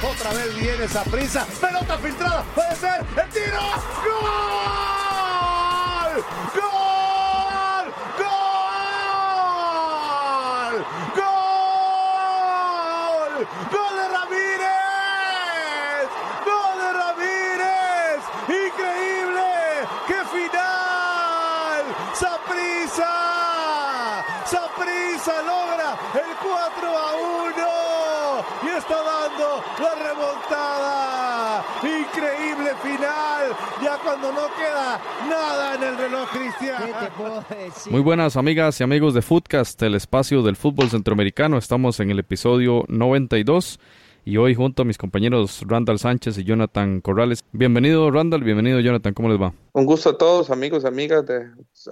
Otra vez viene Saprissa, pelota filtrada, puede ser, el tiro, ¡gol! ¡Gol! ¡Gol! ¡Gol! ¡Gol de Ramírez! ¡Gol de Ramírez! ¡Increíble! ¡Qué final! ¡Saprissa! ¡Saprissa logra el 4-1! Y está dando la remontada. Increíble final. Ya cuando no queda nada en el reloj, Cristian. ¿Qué te puedo decir? Muy buenas amigas y amigos de Footcast, el espacio del fútbol centroamericano. Estamos en el episodio 92 y hoy junto a mis compañeros Randall Sánchez y Jonathan Corrales. Bienvenido Randall, bienvenido Jonathan, ¿cómo les va? Un gusto a todos, amigos, amigas,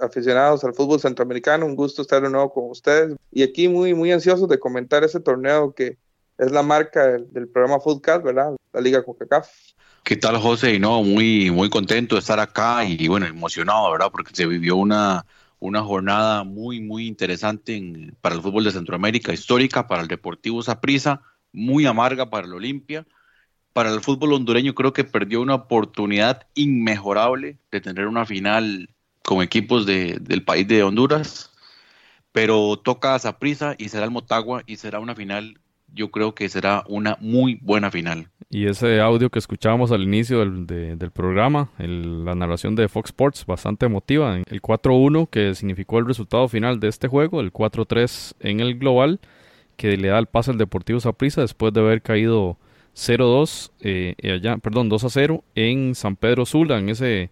aficionados al fútbol centroamericano. Un gusto estar de nuevo con ustedes. Y aquí muy ansiosos de comentar ese torneo que es la marca del programa Footcast, ¿verdad? La Liga Concacaf. ¿Qué tal, José? Y no, muy contento de estar acá y bueno, emocionado, ¿verdad? Porque se vivió una jornada muy interesante para el fútbol de Centroamérica, histórica para el Deportivo Saprissa, muy amarga para el Olimpia. Para el fútbol hondureño creo que perdió una oportunidad inmejorable de tener una final con equipos del país de Honduras, pero toca a Saprissa y será el Motagua y será una final. Yo creo que será una muy buena final. Y ese audio que escuchábamos al inicio del programa, la narración de Fox Sports, bastante emotiva. El 4-1 que significó el resultado final de este juego, el 4-3 en el global, que le da el pase al Deportivo Saprissa después de haber caído 2-0 en San Pedro Sula, en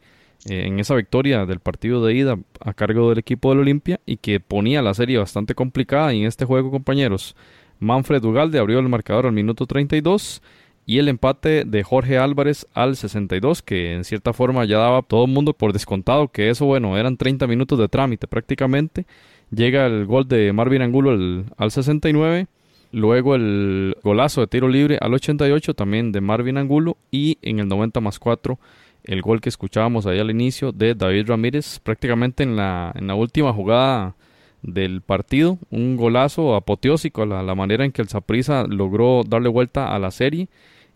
esa victoria del partido de ida a cargo del equipo del Olimpia y que ponía la serie bastante complicada. Y en este juego, compañeros, Manfred Ugalde abrió el marcador al minuto 32 y el empate de Jorge Álvarez al 62, que en cierta forma ya daba todo el mundo por descontado que eso, bueno, eran 30 minutos de trámite prácticamente. Llega el gol de Marvin Angulo al 69, luego el golazo de tiro libre al 88 también de Marvin Angulo y en el 90+4 el gol que escuchábamos ahí al inicio de David Ramírez prácticamente en la última jugada del partido, un golazo apoteósico la manera en que el Saprissa logró darle vuelta a la serie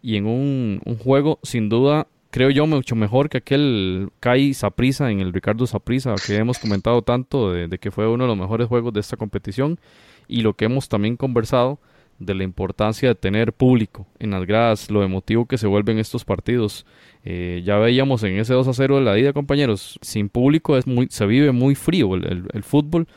y en un juego sin duda, creo yo, mucho mejor que aquel CAI Saprissa en el Ricardo Saprissa que hemos comentado tanto de que fue uno de los mejores juegos de esta competición y lo que hemos también conversado de la importancia de tener público en las gradas, lo emotivo que se vuelven estos partidos. Ya veíamos en ese 2-0 de la ida, compañeros, sin público se vive muy frío el fútbol.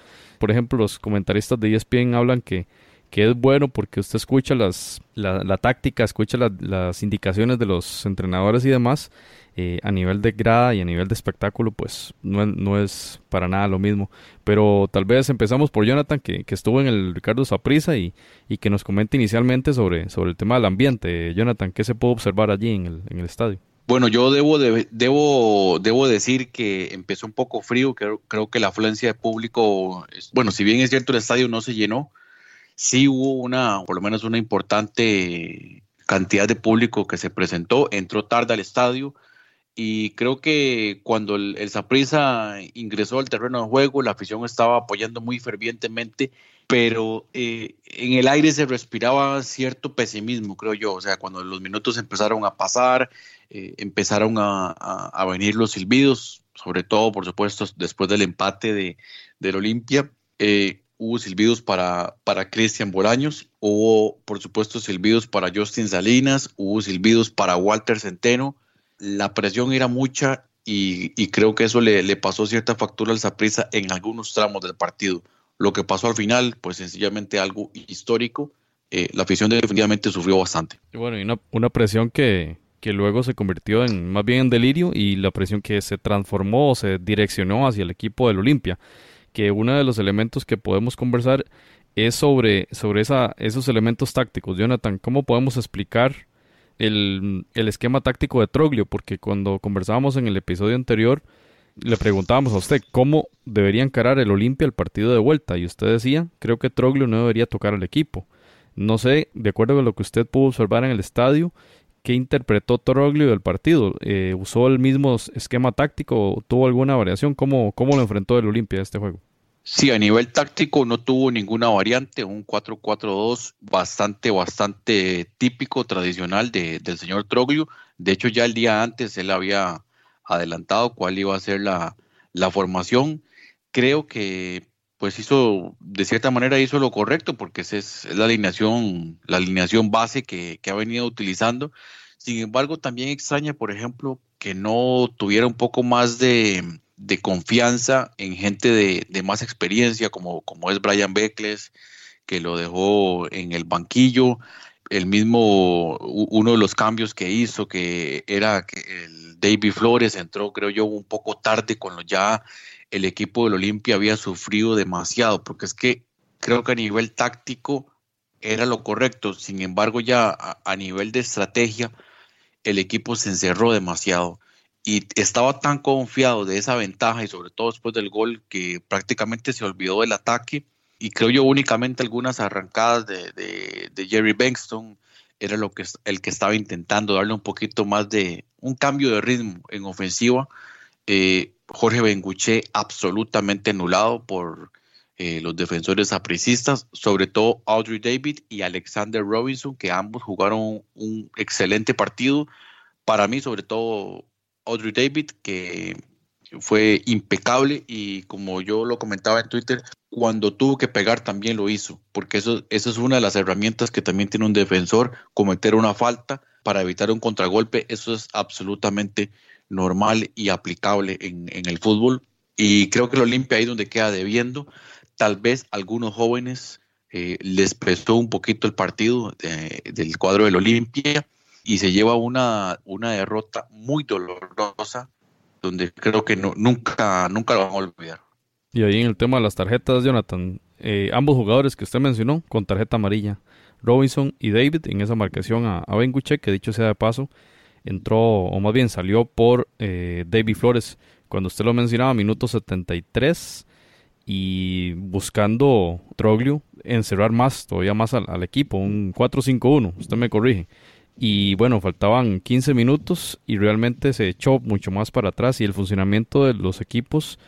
Por ejemplo, los comentaristas de ESPN hablan que es bueno porque usted escucha la táctica, escucha las indicaciones de los entrenadores y demás. A nivel de grada y a nivel de espectáculo, pues no es para nada lo mismo. Pero tal vez empezamos por Jonathan, que estuvo en el Ricardo Saprissa y que nos comente inicialmente sobre el tema del ambiente. Jonathan, ¿qué se puede observar allí en el estadio? Bueno, yo debo decir que empezó un poco frío, creo que la afluencia de público, bueno, si bien es cierto el estadio no se llenó, sí hubo por lo menos una importante cantidad de público que se presentó, entró tarde al estadio y creo que cuando el Saprissa ingresó al terreno de juego, la afición estaba apoyando muy fervientemente, pero en el aire se respiraba cierto pesimismo, creo yo. O sea, cuando los minutos empezaron a pasar, empezaron a venir los silbidos, sobre todo, por supuesto, después del empate del Olimpia, hubo silbidos para Cristian Bolaños, hubo, por supuesto, silbidos para Justin Salinas, hubo silbidos para Walter Centeno. La presión era mucha y creo que eso le pasó cierta factura al Saprissa en algunos tramos del partido. Lo que pasó al final, pues sencillamente algo histórico. La afición definitivamente sufrió bastante. Y bueno, y una presión que luego se convirtió más bien en delirio y la presión que se transformó, se direccionó hacia el equipo del Olimpia. Que uno de los elementos que podemos conversar es sobre esos elementos tácticos. Jonathan, ¿cómo podemos explicar el esquema táctico de Troglio? Porque cuando conversábamos en el episodio anterior, Le preguntábamos a usted cómo debería encarar el Olimpia el partido de vuelta y usted decía, creo que Troglio no debería tocar al equipo. No sé, de acuerdo con lo que usted pudo observar en el estadio, ¿qué interpretó Troglio del partido? ¿Usó el mismo esquema táctico? ¿Tuvo alguna variación? ¿Cómo lo enfrentó el Olimpia este juego? Sí, a nivel táctico no tuvo ninguna variante, un 4-4-2 bastante típico, tradicional del señor Troglio. De hecho, ya el día antes él había adelantado cuál iba a ser la formación. Creo que pues de cierta manera hizo lo correcto, porque esa es la alineación base que ha venido utilizando. Sin embargo, también extraña, por ejemplo, que no tuviera un poco más de confianza en gente de más experiencia, como es Brian Beckles, que lo dejó en el banquillo. Uno de los cambios que hizo, que era que el David Flores entró, creo yo, un poco tarde, cuando ya el equipo del Olimpia había sufrido demasiado, porque es que creo que a nivel táctico era lo correcto. Sin embargo, ya a nivel de estrategia, el equipo se encerró demasiado. Y estaba tan confiado de esa ventaja, y sobre todo después del gol, que prácticamente se olvidó del ataque. Y creo yo únicamente algunas arrancadas de Jerry Bengtson era el que estaba intentando darle un poquito más de un cambio de ritmo en ofensiva. Jorge Benguché absolutamente anulado por los defensores sapricistas, sobre todo Ardrey David y Alexander Robinson, que ambos jugaron un excelente partido. Para mí, sobre todo Ardrey David, que fue impecable, y como yo lo comentaba en Twitter, cuando tuvo que pegar también lo hizo, porque eso es una de las herramientas que también tiene un defensor, cometer una falta para evitar un contragolpe. Eso es absolutamente normal y aplicable en el fútbol, y creo que el Olimpia ahí donde queda debiendo. Tal vez algunos jóvenes les prestó un poquito el partido del cuadro del Olimpia, y se lleva una derrota muy dolorosa, donde creo que nunca lo van a olvidar. Y ahí en el tema de las tarjetas, Jonathan, ambos jugadores que usted mencionó con tarjeta amarilla, Robinson y David, en esa marcación a Benguché, que dicho sea de paso, entró, o más bien salió por David Flores, cuando usted lo mencionaba, minuto 73, y buscando Troglio encerrar todavía más al equipo, un 4-5-1, usted me corrige. Y bueno, faltaban 15 minutos y realmente se echó mucho más para atrás, y el funcionamiento de los equipos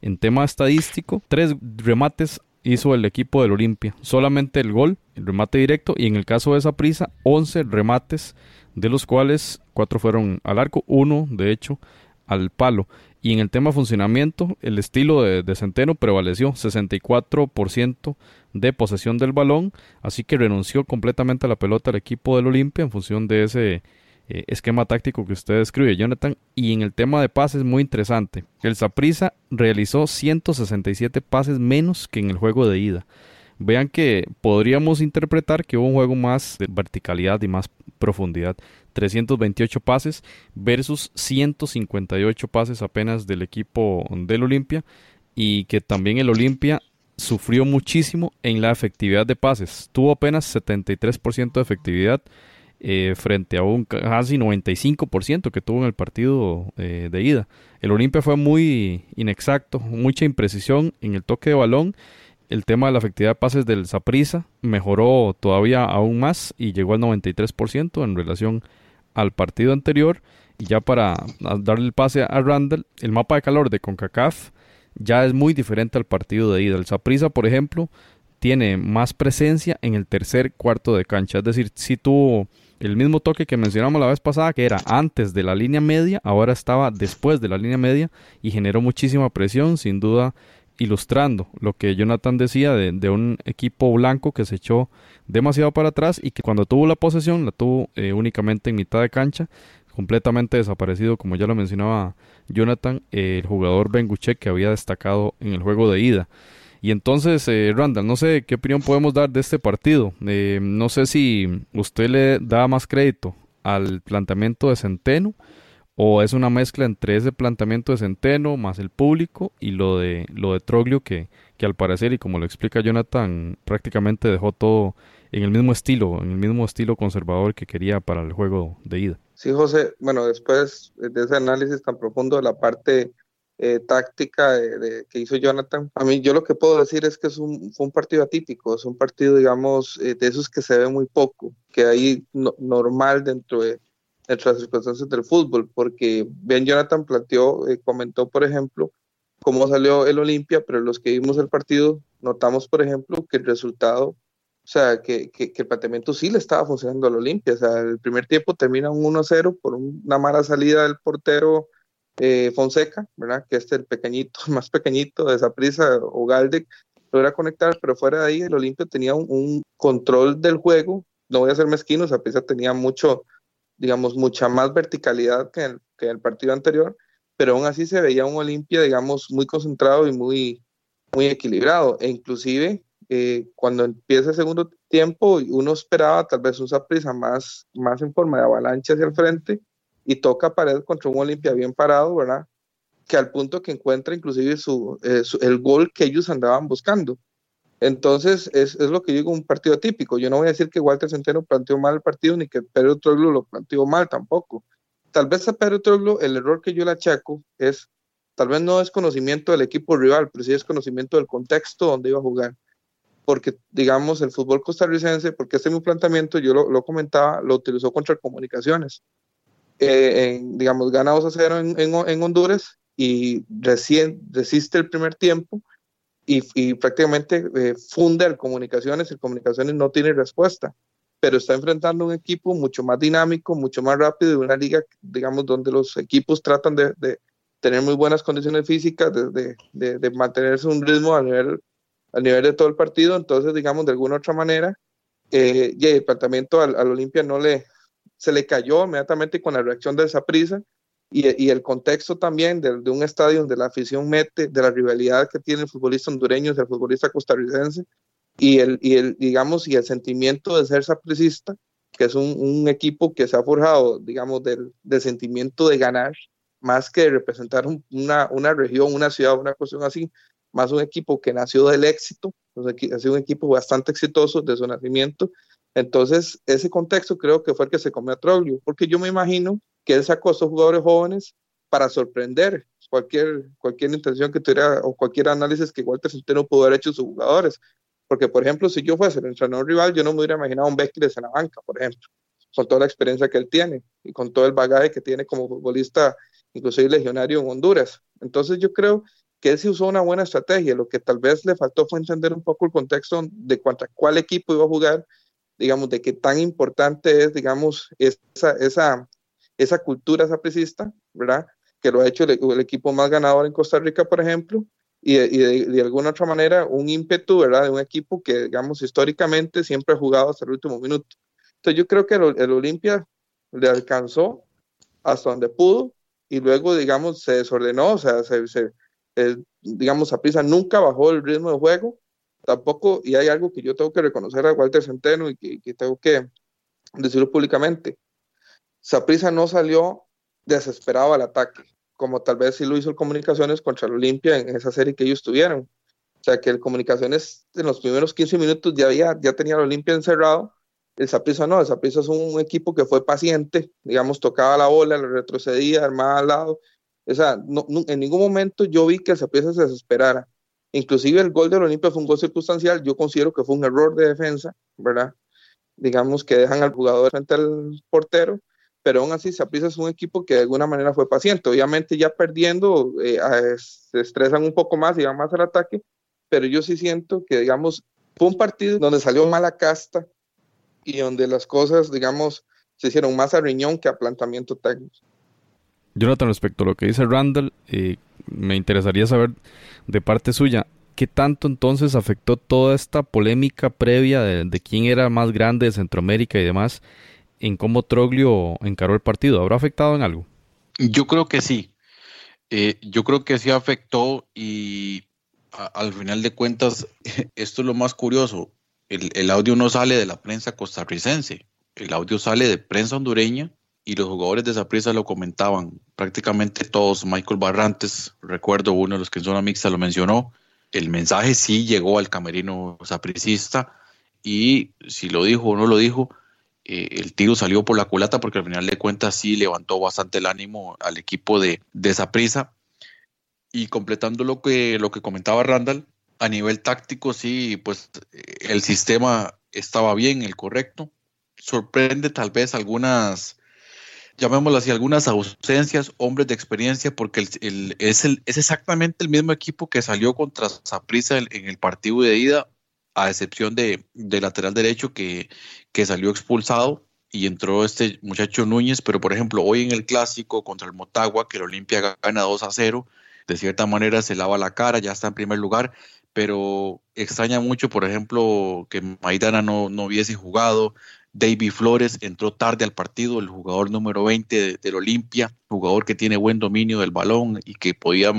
en tema estadístico, 3 remates hizo el equipo del Olimpia, solamente el gol, el remate directo, y en el caso de Saprissa, 11 remates, de los cuales 4 fueron al arco, 1 de hecho al palo. Y en el tema funcionamiento, el estilo de Centeno prevaleció, 64% de posesión del balón, así que renunció completamente a la pelota al equipo del Olimpia en función de ese esquema táctico que usted describe, Jonathan. Y en el tema de pases, muy interesante, el Saprissa realizó 167 pases menos que en el juego de ida. Vean que podríamos interpretar que hubo un juego más de verticalidad y más profundidad, 328 pases versus 158 pases apenas del equipo del Olimpia, y que también el Olimpia sufrió muchísimo en la efectividad de pases, tuvo apenas 73% de efectividad frente a un casi 95% que tuvo en el partido de ida. El Olimpia fue muy inexacto, mucha imprecisión en el toque de balón. El tema de la efectividad de pases del Saprissa mejoró todavía aún más y llegó al 93% en relación al partido anterior. Y ya para darle el pase a Randall, el mapa de calor de Concacaf ya es muy diferente al partido de ida. El Saprissa, por ejemplo, tiene más presencia en el tercer cuarto de cancha. Es decir, sí tuvo el mismo toque que mencionamos la vez pasada, que era antes de la línea media, ahora estaba después de la línea media y generó muchísima presión, sin duda, ilustrando lo que Jonathan decía de un equipo blanco que se echó demasiado para atrás y que cuando tuvo la posesión la tuvo únicamente en mitad de cancha, completamente desaparecido, como ya lo mencionaba Jonathan, el jugador Benguché, que había destacado en el juego de ida. Y entonces, Randall, no sé qué opinión podemos dar de este partido. No sé si usted le da más crédito al planteamiento de Centeno, o es una mezcla entre ese planteamiento de Centeno más el público y lo de Troglio, que al parecer, y como lo explica Jonathan, prácticamente dejó todo en el mismo estilo conservador que quería para el juego de ida. Sí, José, bueno, después de ese análisis tan profundo de la parte táctica que hizo Jonathan. A mí, yo lo que puedo decir es que fue un partido atípico, es un partido, digamos, de esos que se ve muy poco, que hay normal dentro de las circunstancias del fútbol, porque bien Jonathan planteó, comentó, por ejemplo, cómo salió el Olimpia, pero los que vimos el partido notamos, por ejemplo, que el resultado, o sea, que el planteamiento sí le estaba funcionando al Olimpia. O sea, el primer tiempo termina un 1-0 por una mala salida del portero Fonseca, ¿verdad? Que es el pequeñito, más pequeñito de Saprissa, Ugalde, logra conectar, pero fuera de ahí el Olimpia tenía un control del juego. No voy a ser mezquino, Saprissa tenía mucho, digamos, mucha más verticalidad que en el partido anterior, pero aún así se veía un Olimpia, digamos, muy concentrado y muy, muy equilibrado. E inclusive, cuando empieza el segundo tiempo, uno esperaba tal vez un Saprissa más en forma de avalancha hacia el frente, y toca pared contra un Olimpia bien parado, ¿verdad? Que al punto que encuentra inclusive el gol que ellos andaban buscando. Entonces, es lo que yo digo, un partido atípico. Yo no voy a decir que Walter Centeno planteó mal el partido, ni que Pedro Troglio lo planteó mal tampoco. Tal vez a Pedro Troglio el error que yo le achaco es, tal vez no es conocimiento del equipo rival, pero sí es conocimiento del contexto donde iba a jugar. Porque, digamos, el fútbol costarricense, porque este mismo planteamiento, yo lo comentaba, lo utilizó contra Comunicaciones. Digamos, gana 2-0 en Honduras, y recién resiste el primer tiempo, y prácticamente funda el Comunicaciones. El Comunicaciones no tiene respuesta, pero está enfrentando un equipo mucho más dinámico, mucho más rápido, de una liga, digamos, donde los equipos tratan de tener muy buenas condiciones físicas, de mantenerse un ritmo a nivel de todo el partido. Entonces, digamos, de alguna u otra manera, y el planteamiento al Olimpia se le cayó inmediatamente con la reacción de Saprissa. Y el contexto también de un estadio donde la afición mete, de la rivalidad que tiene el futbolista hondureño y el futbolista costarricense, y el sentimiento de ser sapricista, que es un equipo que se ha forjado, digamos, del sentimiento de ganar, más que de representar una región, una ciudad, una cuestión así, más un equipo que nació del éxito. Ha sido un equipo bastante exitoso desde su nacimiento. Entonces, ese contexto creo que fue el que se comió a Troglio, porque yo me imagino que él sacó a estos jugadores jóvenes para sorprender cualquier intención que tuviera, o cualquier análisis que Walter Centeno pudo haber hecho a sus jugadores. Porque, por ejemplo, si yo fuese el entrenador rival, yo no me hubiera imaginado a un Vázquez en la banca, por ejemplo, con toda la experiencia que él tiene y con todo el bagaje que tiene como futbolista, inclusive legionario en Honduras. Entonces yo creo que él sí usó una buena estrategia. Lo que tal vez le faltó fue entender un poco el contexto de cuál equipo iba a jugar, digamos, de qué tan importante es, digamos, esa cultura sapricista, ¿verdad? Que lo ha hecho el equipo más ganador en Costa Rica, por ejemplo, y de alguna otra manera un ímpetu, ¿verdad? De un equipo que, digamos, históricamente siempre ha jugado hasta el último minuto. Entonces yo creo que el Olimpia le alcanzó hasta donde pudo, y luego, digamos, se desordenó. O sea, digamos, Saprissa nunca bajó el ritmo de juego, tampoco, y hay algo que yo tengo que reconocer a Walter Centeno y que tengo que decirlo públicamente. Saprissa no salió desesperado al ataque, como tal vez sí lo hizo el Comunicaciones contra el Olimpia en esa serie que ellos tuvieron. O sea, que el Comunicaciones en los primeros 15 minutos ya tenía al Olimpia encerrado. El Saprissa no, el Saprissa es un equipo que fue paciente, digamos, tocaba la bola, la retrocedía, armaba al lado. O sea, no, en ningún momento yo vi que el Saprissa se desesperara. Inclusive el gol del Olimpia fue un gol circunstancial. Yo considero que fue un error de defensa, ¿verdad? Digamos que dejan al jugador frente al portero, pero aún así Saprissa es un equipo que de alguna manera fue paciente. Obviamente ya perdiendo se estresan un poco más y van más al ataque, pero yo sí siento que, digamos, fue un partido donde salió mala casta y donde las cosas, digamos, se hicieron más a riñón que a planteamiento técnico. Jonathan, respecto a lo que dice Randall, me interesaría saber de parte suya, ¿qué tanto entonces afectó toda esta polémica previa de quién era más grande de Centroamérica y demás en cómo Troglio encaró el partido? ¿Habrá afectado en algo? Yo creo que sí. Yo creo que sí afectó, y al final de cuentas, esto es lo más curioso. El audio no sale de la prensa costarricense, el audio sale de prensa hondureña, y los jugadores de Saprissa lo comentaban, prácticamente todos. Michael Barrantes, recuerdo, uno de los que en zona mixta lo mencionó. El mensaje sí llegó al camerino sapricista, y si lo dijo o no lo dijo, el tiro salió por la culata, porque al final de cuentas sí levantó bastante el ánimo al equipo de Saprissa. Y completando lo que comentaba Randall, a nivel táctico sí, pues el sistema estaba bien, el correcto. Sorprende tal vez algunas, llamémoslo así, algunas ausencias, hombres de experiencia, porque es exactamente el mismo equipo que salió contra Saprissa en el partido de ida, a excepción de lateral derecho que salió expulsado y entró este muchacho Núñez. Pero por ejemplo, hoy en el clásico contra el Motagua, que el Olimpia gana 2-0, de cierta manera se lava la cara, ya está en primer lugar, pero extraña mucho, por ejemplo, que Maidana no hubiese jugado. David Flores entró tarde al partido, el jugador número 20 del Olimpia, jugador que tiene buen dominio del balón y que podía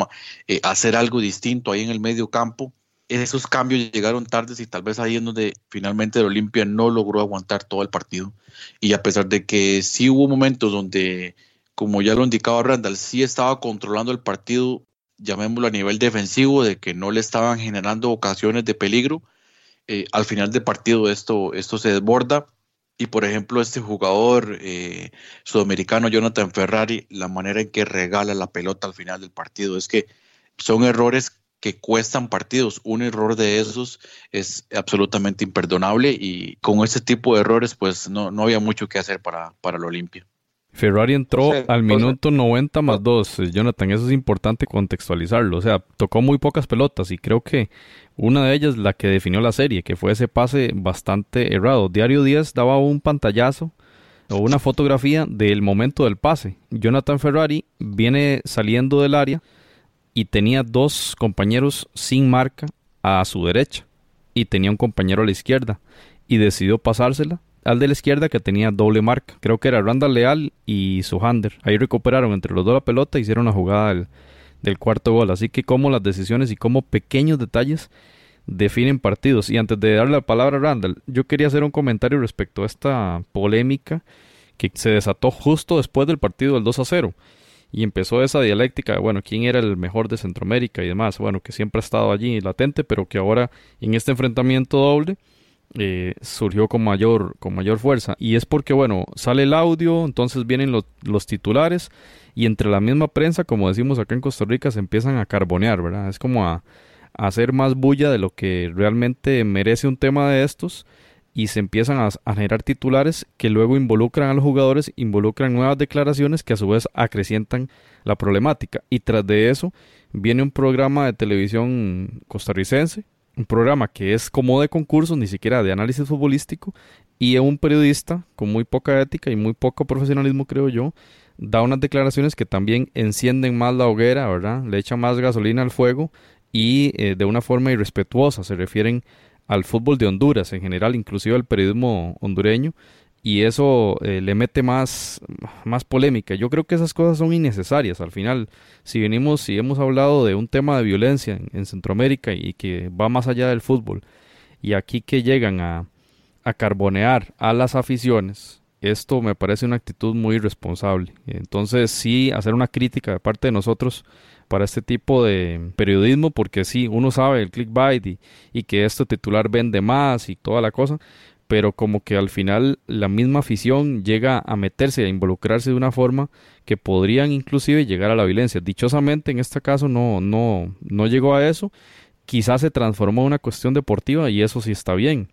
hacer algo distinto ahí en el medio campo. Esos cambios llegaron tardes y tal vez ahí es donde finalmente el Olimpia no logró aguantar todo el partido. Y a pesar de que sí hubo momentos donde, como ya lo indicaba Randall, sí estaba controlando el partido, llamémoslo a nivel defensivo, de que no le estaban generando ocasiones de peligro, al final del partido esto se desborda. Y por ejemplo, este jugador sudamericano, Jonathan Ferrari, la manera en que regala la pelota al final del partido, es que son errores que cuestan partidos. Un error de esos es absolutamente imperdonable, y con ese tipo de errores pues no había mucho que hacer para el Olimpia. Ferrari entró al minuto 90 más 2, Jonathan, eso es importante contextualizarlo, o sea, tocó muy pocas pelotas y creo que una de ellas la que definió la serie, que fue ese pase bastante errado. Diario 10 daba un pantallazo o una fotografía del momento del pase. Jonathan Ferrari viene saliendo del área y tenía dos compañeros sin marca a su derecha y tenía un compañero a la izquierda y decidió pasársela al de la izquierda que tenía doble marca. Creo que era Randall Leal y Suhander. Ahí recuperaron entre los dos la pelota e hicieron la jugada del cuarto gol. Así que cómo las decisiones y cómo pequeños detalles definen partidos. Y antes de darle la palabra a Randall, yo quería hacer un comentario respecto a esta polémica que se desató justo después del partido del 2-0. Y empezó esa dialéctica de, bueno, quién era el mejor de Centroamérica y demás. Bueno, que siempre ha estado allí latente, pero que ahora en este enfrentamiento doble surgió con mayor fuerza, y es porque, bueno, sale el audio, entonces vienen los titulares y entre la misma prensa, como decimos acá en Costa Rica, se empiezan a carbonear, ¿verdad? Es como a hacer más bulla de lo que realmente merece un tema de estos, y se empiezan a generar titulares que luego involucran a los jugadores, involucran nuevas declaraciones que a su vez acrecientan la problemática, y tras de eso viene un programa de televisión costarricense, un programa que es como de concursos, ni siquiera de análisis futbolístico, y un periodista con muy poca ética y muy poco profesionalismo, creo yo, da unas declaraciones que también encienden más la hoguera, ¿verdad? Le echan más gasolina al fuego y de una forma irrespetuosa se refieren al fútbol de Honduras en general, inclusive al periodismo hondureño, y eso le mete más polémica. Yo creo que esas cosas son innecesarias al final. Si hemos hablado de un tema de violencia en Centroamérica y que va más allá del fútbol, y aquí que llegan a carbonear a las aficiones, esto me parece una actitud muy irresponsable. Entonces sí, hacer una crítica de parte de nosotros para este tipo de periodismo, porque sí, uno sabe el clickbait y que este titular vende más y toda la cosa, pero como que al final la misma afición llega a meterse, a involucrarse de una forma que podrían inclusive llegar a la violencia. Dichosamente en este caso no llegó a eso, quizás se transformó en una cuestión deportiva y eso sí está bien,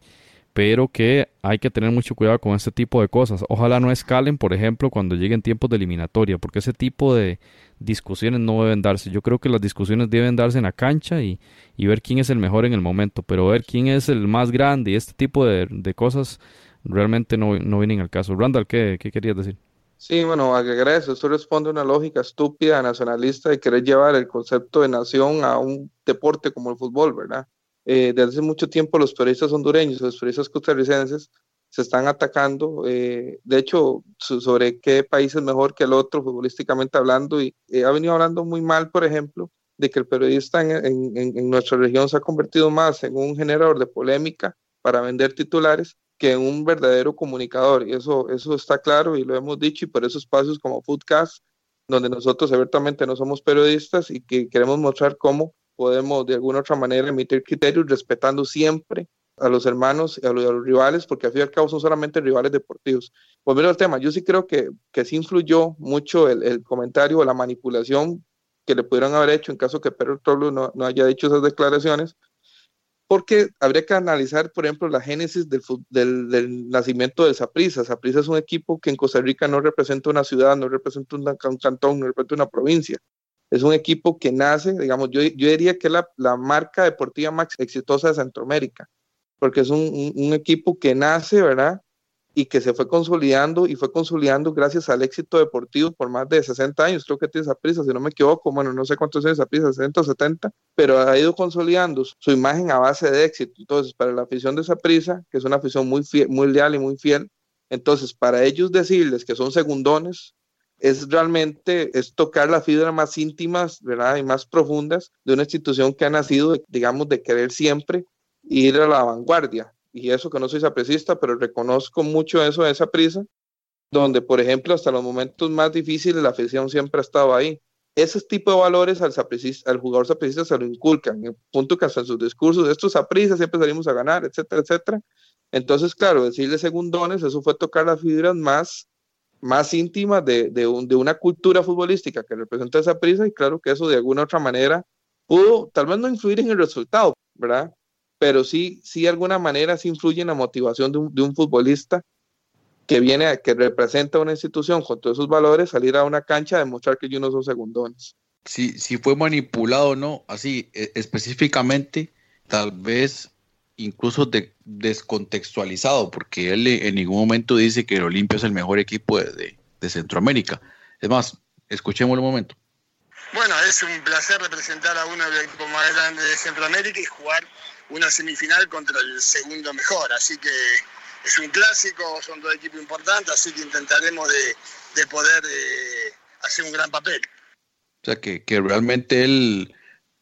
pero que hay que tener mucho cuidado con este tipo de cosas. Ojalá no escalen, por ejemplo, cuando lleguen tiempos de eliminatoria, porque ese tipo de discusiones no deben darse. Yo creo que las discusiones deben darse en la cancha y ver quién es el mejor en el momento, pero ver quién es el más grande y este tipo de cosas realmente no vienen al caso. Randall, ¿qué querías decir? Sí, bueno, agregar eso. Esto responde a una lógica estúpida, nacionalista, de querer llevar el concepto de nación a un deporte como el fútbol, ¿verdad? Desde hace mucho tiempo los periodistas hondureños, los periodistas costarricenses se están atacando, de hecho sobre qué país es mejor que el otro futbolísticamente hablando, y ha venido hablando muy mal, por ejemplo, de que el periodista en nuestra región se ha convertido más en un generador de polémica para vender titulares que en un verdadero comunicador, y eso está claro y lo hemos dicho, y por esos espacios como Footcast, donde nosotros abiertamente no somos periodistas y que queremos mostrar cómo podemos de alguna u otra manera emitir criterios respetando siempre a los hermanos y a los rivales, porque al fin y al cabo son solamente rivales deportivos. Volviendo al tema, yo sí creo que sí influyó mucho el comentario o la manipulación que le pudieran haber hecho en caso que Pedro Troglio no haya dicho esas declaraciones, porque habría que analizar, por ejemplo, la génesis del nacimiento del Saprissa. Saprissa es un equipo que en Costa Rica no representa una ciudad, no representa un cantón, no representa una provincia. Es un equipo que nace, digamos, yo diría que es la marca deportiva más exitosa de Centroamérica, porque es un equipo que nace, ¿verdad?, y que se fue consolidando gracias al éxito deportivo por más de 60 años, creo que tiene Saprissa, si no me equivoco, bueno, no sé cuántos años Saprissa, 60 o 70, pero ha ido consolidando su imagen a base de éxito. Entonces, para la afición de Saprissa, que es una afición muy fiel, muy leal y muy fiel, entonces, para ellos decirles que son segundones, es realmente es tocar las fibras más íntimas, ¿verdad?, y más profundas de una institución que ha nacido, digamos, de querer siempre ir a la vanguardia. Y eso que no soy saprissista, pero reconozco mucho eso de Saprissa, donde, por ejemplo, hasta los momentos más difíciles la afición siempre ha estado ahí. Ese tipo de valores al jugador saprissista se lo inculcan, en el punto que hasta en sus discursos, esto es Saprissa, siempre salimos a ganar, etcétera, etcétera. Entonces, claro, decirle segundones, eso fue tocar las fibras más íntimas de una cultura futbolística que representa a Saprissa, y claro que eso de alguna u otra manera pudo, tal vez no influir en el resultado, ¿verdad?, pero sí de alguna manera sí influye en la motivación de un futbolista que representa una institución con todos esos valores, salir a una cancha a demostrar que ellos no son segundones. Si fue manipulado o no, así específicamente, tal vez incluso descontextualizado, porque él en ningún momento dice que el Olimpia es el mejor equipo de Centroamérica. Es más, escuchémoslo un momento. Bueno, es un placer representar a uno de los equipos más grandes de Centroamérica y jugar una semifinal contra el segundo mejor, así que es un clásico, son dos equipos importantes, así que intentaremos de poder hacer un gran papel. O sea que realmente él,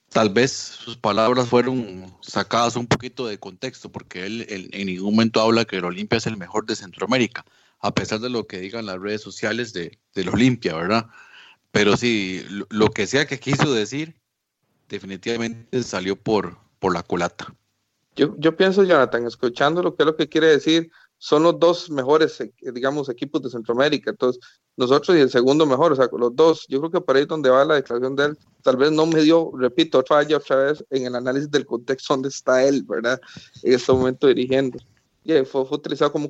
tal vez sus palabras fueron sacadas un poquito de contexto, porque él en ningún momento habla que el Olimpia es el mejor de Centroamérica, a pesar de lo que digan las redes sociales del Olimpia, ¿verdad? Pero sí, lo que sea que quiso decir, definitivamente salió por la culata. Yo pienso, Jonathan, escuchando lo que quiere decir, son los dos mejores, digamos, equipos de Centroamérica, entonces nosotros y el segundo mejor, o sea, los dos, yo creo que por ahí es donde va la declaración de él, tal vez no me dio, repito, otra vez en el análisis del contexto donde está él, ¿verdad?, en este momento dirigiendo. Y fue utilizado como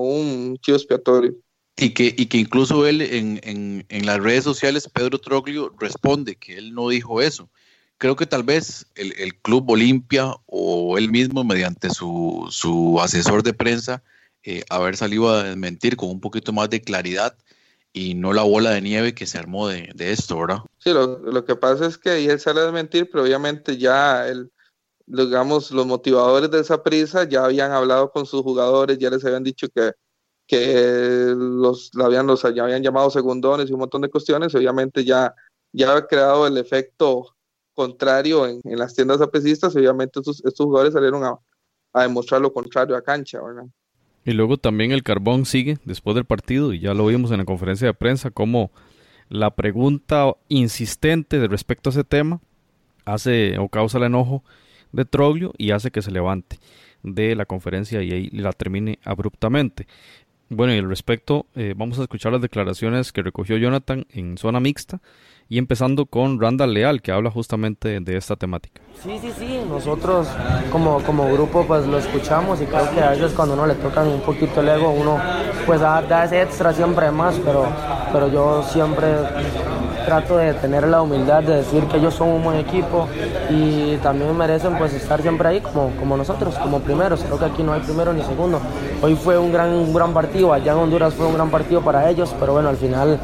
un chivo expiatorio. Y que incluso él en las redes sociales, Pedro Troglio responde que él no dijo eso. Creo que tal vez el Club Olimpia o él mismo, mediante su asesor de prensa, haber salido a desmentir con un poquito más de claridad y no la bola de nieve que se armó de esto, ¿verdad? Sí, lo que pasa es que él sale a desmentir, pero obviamente ya digamos, los motivadores de Saprissa ya habían hablado con sus jugadores, ya les habían dicho que ya habían llamado segundones y un montón de cuestiones, obviamente ya había creado el efecto contrario en las tiendas sapricistas, obviamente estos jugadores salieron a demostrar lo contrario a cancha, ¿verdad? Y luego también el carbón sigue después del partido, y ya lo vimos en la conferencia de prensa, como la pregunta insistente respecto a ese tema hace o causa el enojo de Troglio y hace que se levante de la conferencia y ahí la termine abruptamente. Bueno, y al respecto, vamos a escuchar las declaraciones que recogió Jonathan en Zona Mixta, y empezando con Randall Leal, que habla justamente de esta temática. Sí, nosotros como grupo pues lo escuchamos, y creo que a veces cuando uno le tocan un poquito el ego, uno pues da ese extra siempre más, pero yo siempre trato de tener la humildad de decir que ellos son un buen equipo y también merecen pues estar siempre ahí como nosotros, como primeros. Creo que aquí no hay primero ni segundo. Hoy fue un gran partido, allá en Honduras fue un gran partido para ellos, pero bueno, al final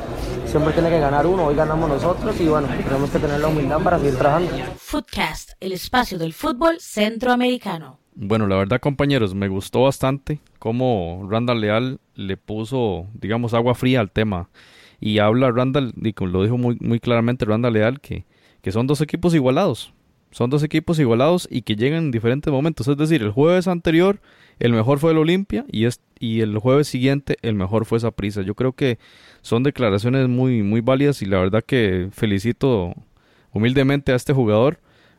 siempre tiene que ganar uno, hoy ganamos nosotros y bueno, tenemos que tener la humildad para seguir trabajando. Footcast, el espacio del fútbol centroamericano. Bueno, la verdad, compañeros, me gustó bastante cómo Randall Leal le puso, digamos, agua fría al tema. Y habla Randall, y lo dijo muy, muy claramente Randall Leal, que son dos equipos igualados. Son dos equipos igualados y que llegan en diferentes momentos. Es decir, el jueves anterior el mejor fue el Olimpia y el jueves siguiente el mejor fue Saprissa. Yo creo que son declaraciones muy, muy válidas, y la verdad que felicito humildemente a este jugador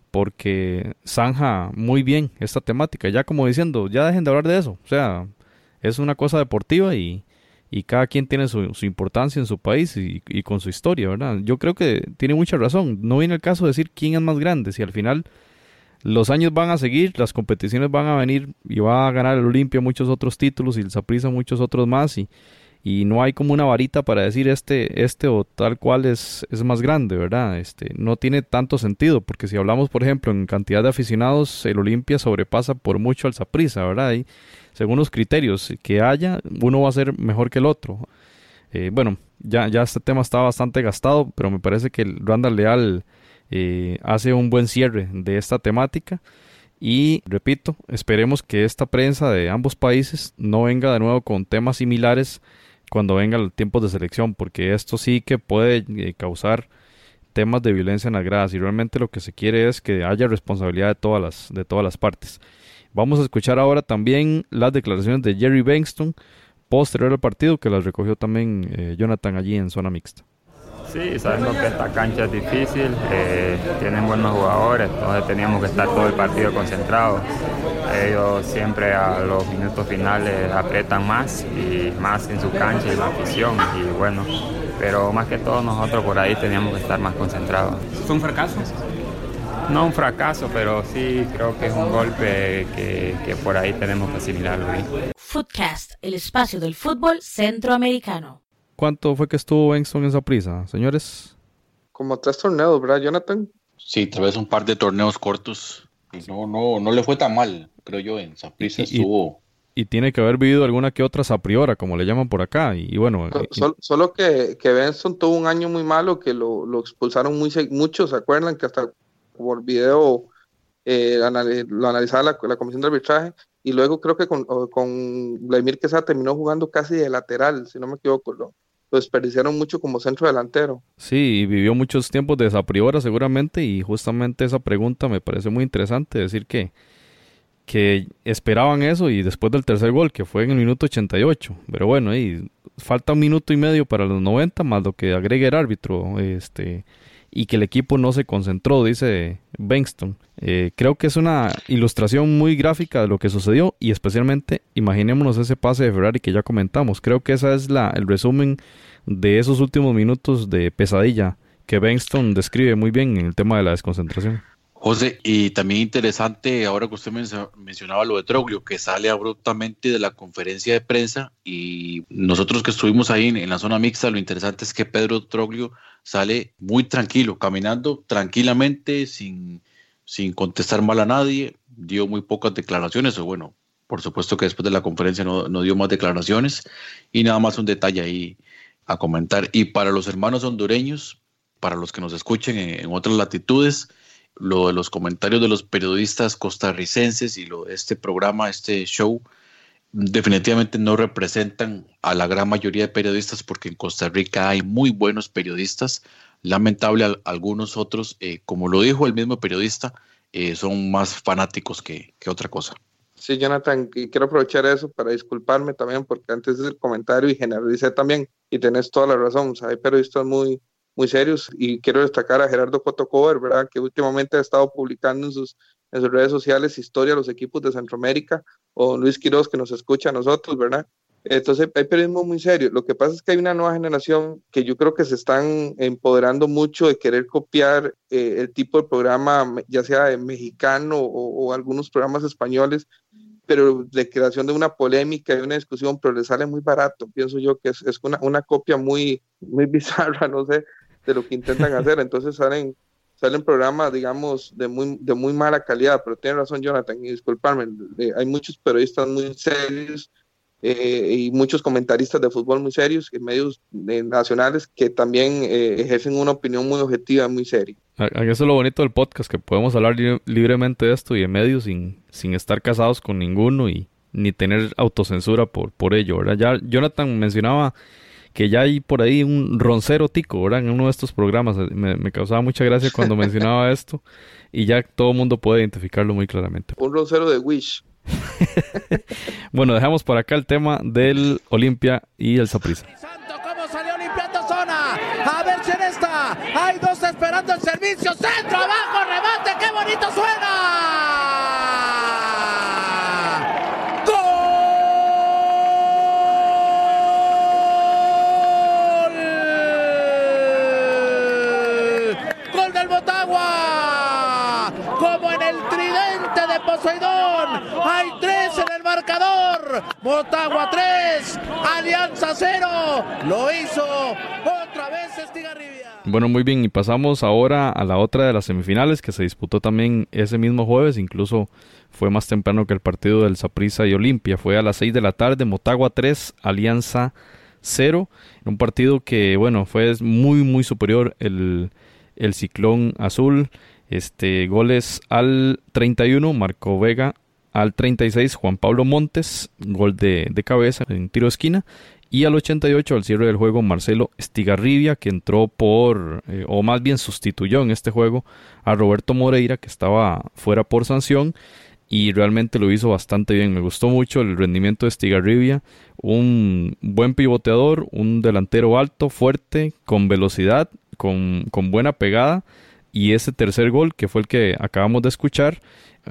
porque zanja muy bien esta temática. Ya como diciendo, ya dejen de hablar de eso. O sea, es una cosa deportiva y y cada quien tiene su importancia en su país y con su historia, ¿verdad? Yo creo que tiene mucha razón. No viene el caso de decir quién es más grande, si al final los años van a seguir, las competiciones van a venir y va a ganar el Olimpia muchos otros títulos y el Saprissa muchos otros más, y no hay como una varita para decir este o tal cual es más grande, ¿verdad? No tiene tanto sentido, porque si hablamos, por ejemplo, en cantidad de aficionados, el Olimpia sobrepasa por mucho al Saprissa, ¿verdad? Y según los criterios que haya, uno va a ser mejor que el otro. Bueno, ya este tema está bastante gastado, pero me parece que el Randall Leal hace un buen cierre de esta temática. Y repito, esperemos que esta prensa de ambos países no venga de nuevo con temas similares cuando vengan los tiempos de selección, porque esto sí que puede causar temas de violencia en las gradas, y realmente lo que se quiere es que haya responsabilidad de todas las partes. Vamos a escuchar ahora también las declaraciones de Jerry Bengtson posterior al partido, que las recogió también Jonathan allí en zona mixta. Sí, sabemos que esta cancha es difícil, tienen buenos jugadores, entonces teníamos que estar todo el partido concentrados. Ellos siempre a los minutos finales aprietan más y más en su cancha y la afición, y bueno, pero más que todo nosotros por ahí teníamos que estar más concentrados. ¿Es un fracaso? No un fracaso, pero sí creo que es un golpe que por ahí tenemos que asimilarlo bien. Footcast, el espacio del fútbol centroamericano. ¿Cuánto fue que estuvo Bengtson en Saprissa, señores? Como 3 torneos, ¿verdad, Jonathan? Sí, tal vez un par de torneos cortos. No le fue tan mal, creo yo, en Saprissa estuvo. Y tiene que haber vivido alguna que otra sapriora, como le llaman por acá. Y bueno, solo que Bengtson tuvo un año muy malo, que lo expulsaron mucho, ¿se acuerdan? Que hasta por video lo analizaba la comisión de arbitraje. Y luego creo que con Vladimir Quesada terminó jugando casi de lateral, si no me equivoco, lo desperdiciaron mucho como centro delantero. Sí, vivió muchos tiempos de sapriora seguramente, y justamente esa pregunta me parece muy interesante, decir que esperaban eso, y después del tercer gol, que fue en el minuto 88, pero bueno, ahí falta 1.5 minutos para los 90, más lo que agregue el árbitro, y que el equipo no se concentró, dice Bengtson. Creo que es una ilustración muy gráfica de lo que sucedió, y especialmente imaginémonos ese pase de Ferrari que ya comentamos. Creo que ese es el resumen de esos últimos minutos de pesadilla que Bengtson describe muy bien en el tema de la desconcentración. José, y también interesante, ahora que usted mencionaba lo de Troglio, que sale abruptamente de la conferencia de prensa, y nosotros que estuvimos ahí en la zona mixta, lo interesante es que Pedro Troglio sale muy tranquilo, caminando tranquilamente, sin contestar mal a nadie, dio muy pocas declaraciones, o bueno, por supuesto que después de la conferencia no dio más declaraciones, y nada más un detalle ahí a comentar. Y para los hermanos hondureños, para los que nos escuchen en otras latitudes, lo de los comentarios de los periodistas costarricenses y lo de este programa, este show, definitivamente no representan a la gran mayoría de periodistas, porque en Costa Rica hay muy buenos periodistas. Lamentable, algunos otros, como lo dijo el mismo periodista, son más fanáticos que otra cosa. Sí, Jonathan, y quiero aprovechar eso para disculparme también, porque antes hice el comentario y generalicé también, y tenés toda la razón, o sea, hay periodistas muy, muy serios, y quiero destacar a Gerardo Cotocover, ¿verdad?, que últimamente ha estado publicando en sus redes sociales historia de los equipos de Centroamérica, o Luis Quiroz, que nos escucha a nosotros, ¿verdad? Entonces hay periodismo muy serio. Lo que pasa es que hay una nueva generación que yo creo que se están empoderando mucho de querer copiar el tipo de programa, ya sea de mexicano o algunos programas españoles, pero de creación de una polémica y una discusión, pero les sale muy barato. Pienso yo que es una copia muy, muy bizarra, no sé, de lo que intentan hacer. Entonces salen programas, digamos, de muy mala calidad, pero tiene razón Jonathan, y disculparme, hay muchos periodistas muy serios y muchos comentaristas de fútbol muy serios en medios nacionales que también ejercen una opinión muy objetiva, muy seria. Eso es lo bonito del podcast, que podemos hablar libremente de esto y de medios sin estar casados con ninguno y ni tener autocensura por ello, ¿verdad? Ya Jonathan mencionaba que ya hay por ahí un roncero tico, ¿verdad?, en uno de estos programas. Me causaba mucha gracia cuando mencionaba esto, y ya todo el mundo puede identificarlo muy claramente. Un roncero de Wish. Bueno, dejamos para acá el tema del Olimpia y el Saprissa. ¿Cómo salió limpiando zona? A ver si en esta hay dos esperando el servicio. Centro, abajo, remate, qué bonito suena. Poseidón. Hay 3 en el marcador. Motagua 3, Alianza 0. Lo hizo otra vez Estigarribia. Bueno, muy bien, y pasamos ahora a la otra de las semifinales que se disputó también ese mismo jueves, incluso fue más temprano que el partido del Saprissa y Olimpia. Fue a las 6 de la tarde, Motagua 3, Alianza 0. Un partido que, bueno, fue muy, muy superior el Ciclón Azul. Goles al 31, marcó Vega. Al 36, Juan Pablo Montes, gol de cabeza en tiro de esquina. Y al 88, al cierre del juego, Marcelo Estigarribia, que entró o más bien sustituyó en este juego a Roberto Moreira, que estaba fuera por sanción. Y realmente lo hizo bastante bien. Me gustó mucho el rendimiento de Estigarribia. Un buen pivoteador, un delantero alto, fuerte, con velocidad, con buena pegada. Y ese tercer gol, que fue el que acabamos de escuchar,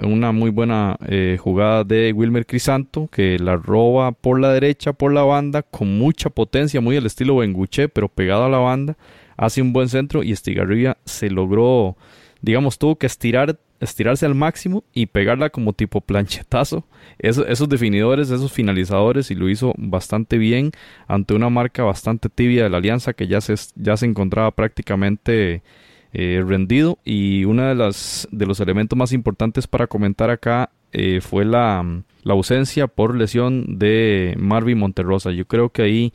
una muy buena jugada de Wilmer Crisanto, que la roba por la derecha, por la banda, con mucha potencia, muy al estilo Benguché, pero pegado a la banda. Hace un buen centro y Estigarribia se logró, digamos, tuvo que estirarse al máximo y pegarla como tipo planchetazo. Esos definidores, esos finalizadores, y lo hizo bastante bien ante una marca bastante tibia de la Alianza, que ya se encontraba prácticamente rendido. Y uno de los elementos más importantes para comentar acá fue la ausencia por lesión de Marvin Monterrosa. Yo creo que ahí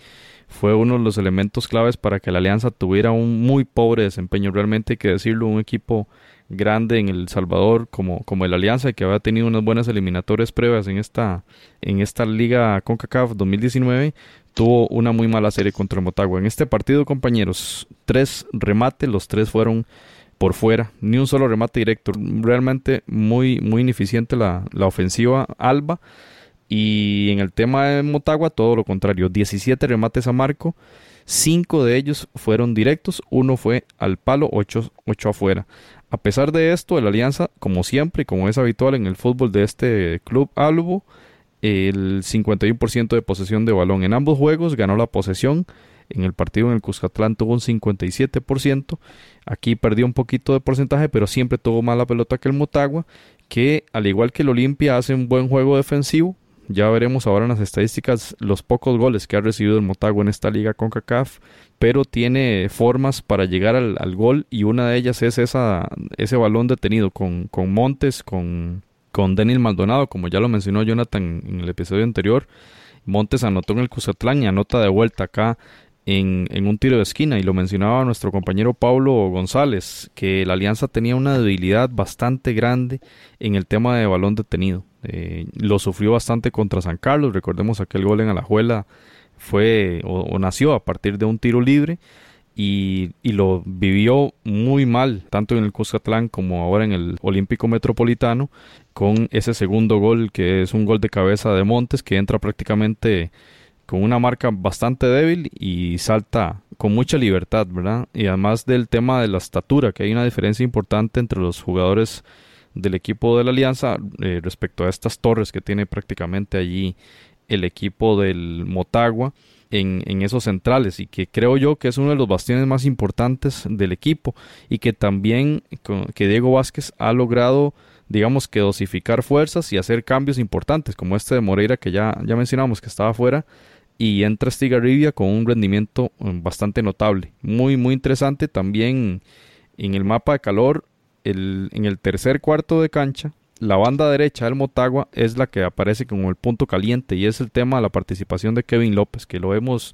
fue uno de los elementos claves para que la Alianza tuviera un muy pobre desempeño. Realmente hay que decirlo, un equipo grande en El Salvador como el Alianza, que había tenido unas buenas eliminatorias previas en esta Liga Concacaf 2019, tuvo una muy mala serie contra Motagua. En este partido, compañeros, 3 remates, los 3 fueron por fuera, ni un solo remate directo. Realmente muy, muy ineficiente la ofensiva alba. Y en el tema de Motagua, todo lo contrario, 17 remates a marco, 5 de ellos fueron directos, 1 fue al palo, 8 afuera. A pesar de esto, la Alianza, como siempre, como es habitual en el fútbol de este club albo, el 51% de posesión de balón. En ambos juegos ganó la posesión. En el partido en el Cuscatlán tuvo un 57%. Aquí perdió un poquito de porcentaje, pero siempre tuvo más la pelota que el Motagua, que al igual que el Olimpia hace un buen juego defensivo. Ya veremos ahora en las estadísticas los pocos goles que ha recibido el Motagua en esta Liga Concacaf, pero tiene formas para llegar al gol, y una de ellas es ese balón detenido con Montes, con Denil Maldonado, como ya lo mencionó Jonathan en el episodio anterior. Montes anotó en el Cuscatlán y anota de vuelta acá en un tiro de esquina, y lo mencionaba nuestro compañero Pablo González, que la Alianza tenía una debilidad bastante grande en el tema de balón detenido. Lo sufrió bastante contra San Carlos. Recordemos aquel gol en Alajuela fue o nació a partir de un tiro libre, y lo vivió muy mal, tanto en el Cuscatlán como ahora en el Olímpico Metropolitano, con ese segundo gol, que es un gol de cabeza de Montes, que entra prácticamente con una marca bastante débil y salta con mucha libertad, ¿verdad? Y además del tema de la estatura, que hay una diferencia importante entre los jugadores del equipo de la Alianza respecto a estas torres que tiene prácticamente allí el equipo del Motagua en esos centrales, y que creo yo que es uno de los bastiones más importantes del equipo, y que también que Diego Vázquez ha logrado, digamos, que dosificar fuerzas y hacer cambios importantes, como este de Moreira, que ya mencionamos que estaba fuera, y entra Estigarribia con un rendimiento bastante notable. Muy, muy interesante también en el mapa de calor. En el tercer cuarto de cancha, la banda derecha del Motagua es la que aparece como el punto caliente, y es el tema de la participación de Kevin López, que lo hemos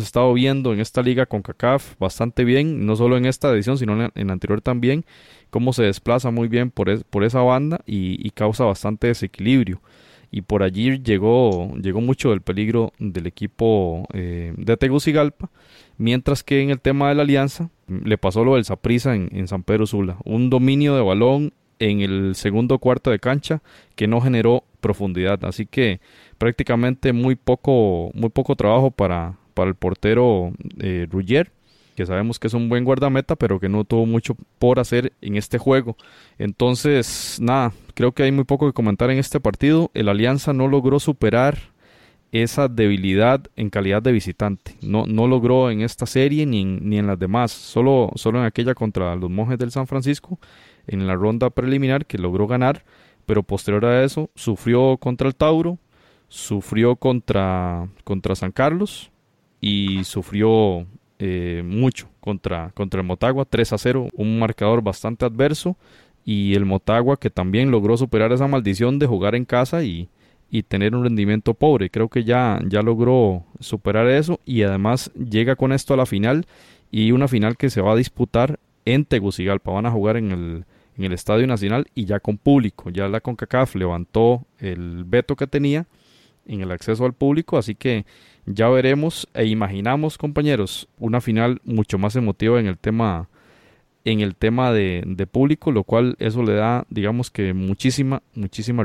estado viendo en esta Liga Concacaf bastante bien, no solo en esta edición sino en la anterior también, cómo se desplaza muy bien por esa banda y causa bastante desequilibrio, y por allí llegó mucho del peligro del equipo de Tegucigalpa. Mientras que en el tema de la Alianza le pasó lo del Saprissa en San Pedro Sula, un dominio de balón en el segundo cuarto de cancha que no generó profundidad, así que prácticamente muy poco trabajo para el portero Ruggier, que sabemos que es un buen guardameta, pero que no tuvo mucho por hacer en este juego. Entonces, nada, creo que hay muy poco que comentar en este partido. El Alianza no logró superar esa debilidad en calidad de visitante. No logró en esta serie ni en las demás. Solo en aquella contra los Monjes del San Francisco, en la ronda preliminar, que logró ganar, pero posterior a eso sufrió contra el Tauro, sufrió contra San Carlos y sufrió mucho contra el Motagua, 3-0, un marcador bastante adverso, y el Motagua que también logró superar esa maldición de jugar en casa y tener un rendimiento pobre. Creo que ya logró superar eso y además llega con esto a la final, y una final que se va a disputar en Tegucigalpa. Van a jugar en el Estadio Nacional y ya con público. Ya la Concacaf levantó el veto que tenía en el acceso al público, así que ya veremos e imaginamos, compañeros, una final mucho más emotiva en el tema de público, lo cual eso le da, digamos que muchísima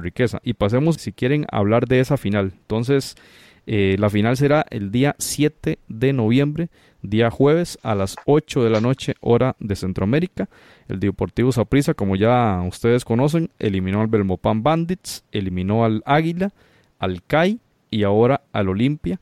riqueza. Y pasemos, si quieren, a hablar de esa final. Entonces, la final será el día 7 de noviembre, día jueves, a las 8 de la noche, hora de Centroamérica. El Deportivo Saprissa, como ya ustedes conocen, eliminó al Belmopan Bandits, eliminó al Águila, al CAI y ahora al Olimpia.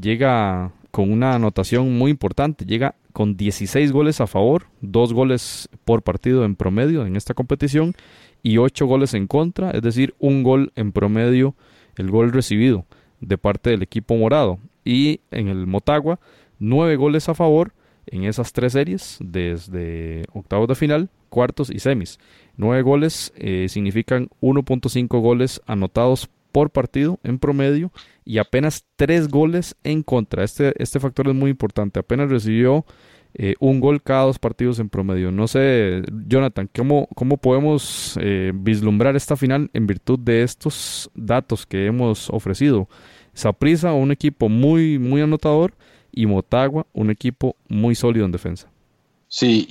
Llega con una anotación muy importante, llega con 16 goles a favor, 2 goles por partido en promedio en esta competición y 8 goles en contra, es decir, un gol en promedio, el gol recibido de parte del equipo morado. Y en el Motagua, 9 goles a favor en esas 3 series, desde octavos de final, cuartos y semis. 9 goles significan 1.5 goles anotados por partido en promedio y apenas 3 goles en contra. Este factor es muy importante, apenas recibió un gol cada 2 partidos en promedio. No sé, Jonathan, ¿cómo podemos vislumbrar esta final en virtud de estos datos que hemos ofrecido? Saprissa, un equipo muy, muy anotador, y Motagua, un equipo muy sólido en defensa. Sí,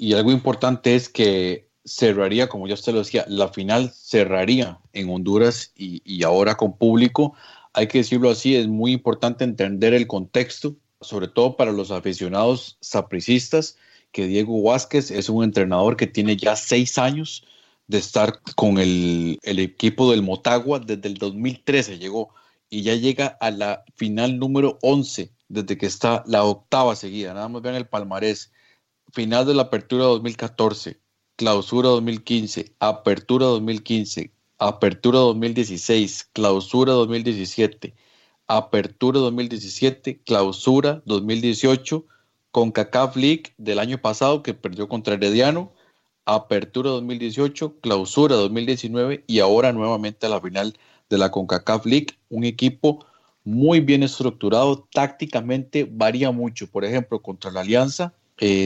y algo importante es que cerraría, como ya usted lo decía, la final cerraría en Honduras y ahora con público. Hay que decirlo así, es muy importante entender el contexto, sobre todo para los aficionados sapricistas, que Diego Vázquez es un entrenador que tiene ya 6 años de estar con el equipo del Motagua. Desde el 2013 llegó y ya llega a la final número 11, desde que está la 8ª seguida. Nada más vean el palmarés: final de la Apertura 2014, Clausura 2015, Apertura 2015, Apertura 2016, Clausura 2017, Apertura 2017, Clausura 2018, Concacaf League del año pasado que perdió contra Herediano, Apertura 2018, Clausura 2019 y ahora nuevamente a la final de la Concacaf League. Un equipo muy bien estructurado, tácticamente varía mucho. Por ejemplo, contra la Alianza,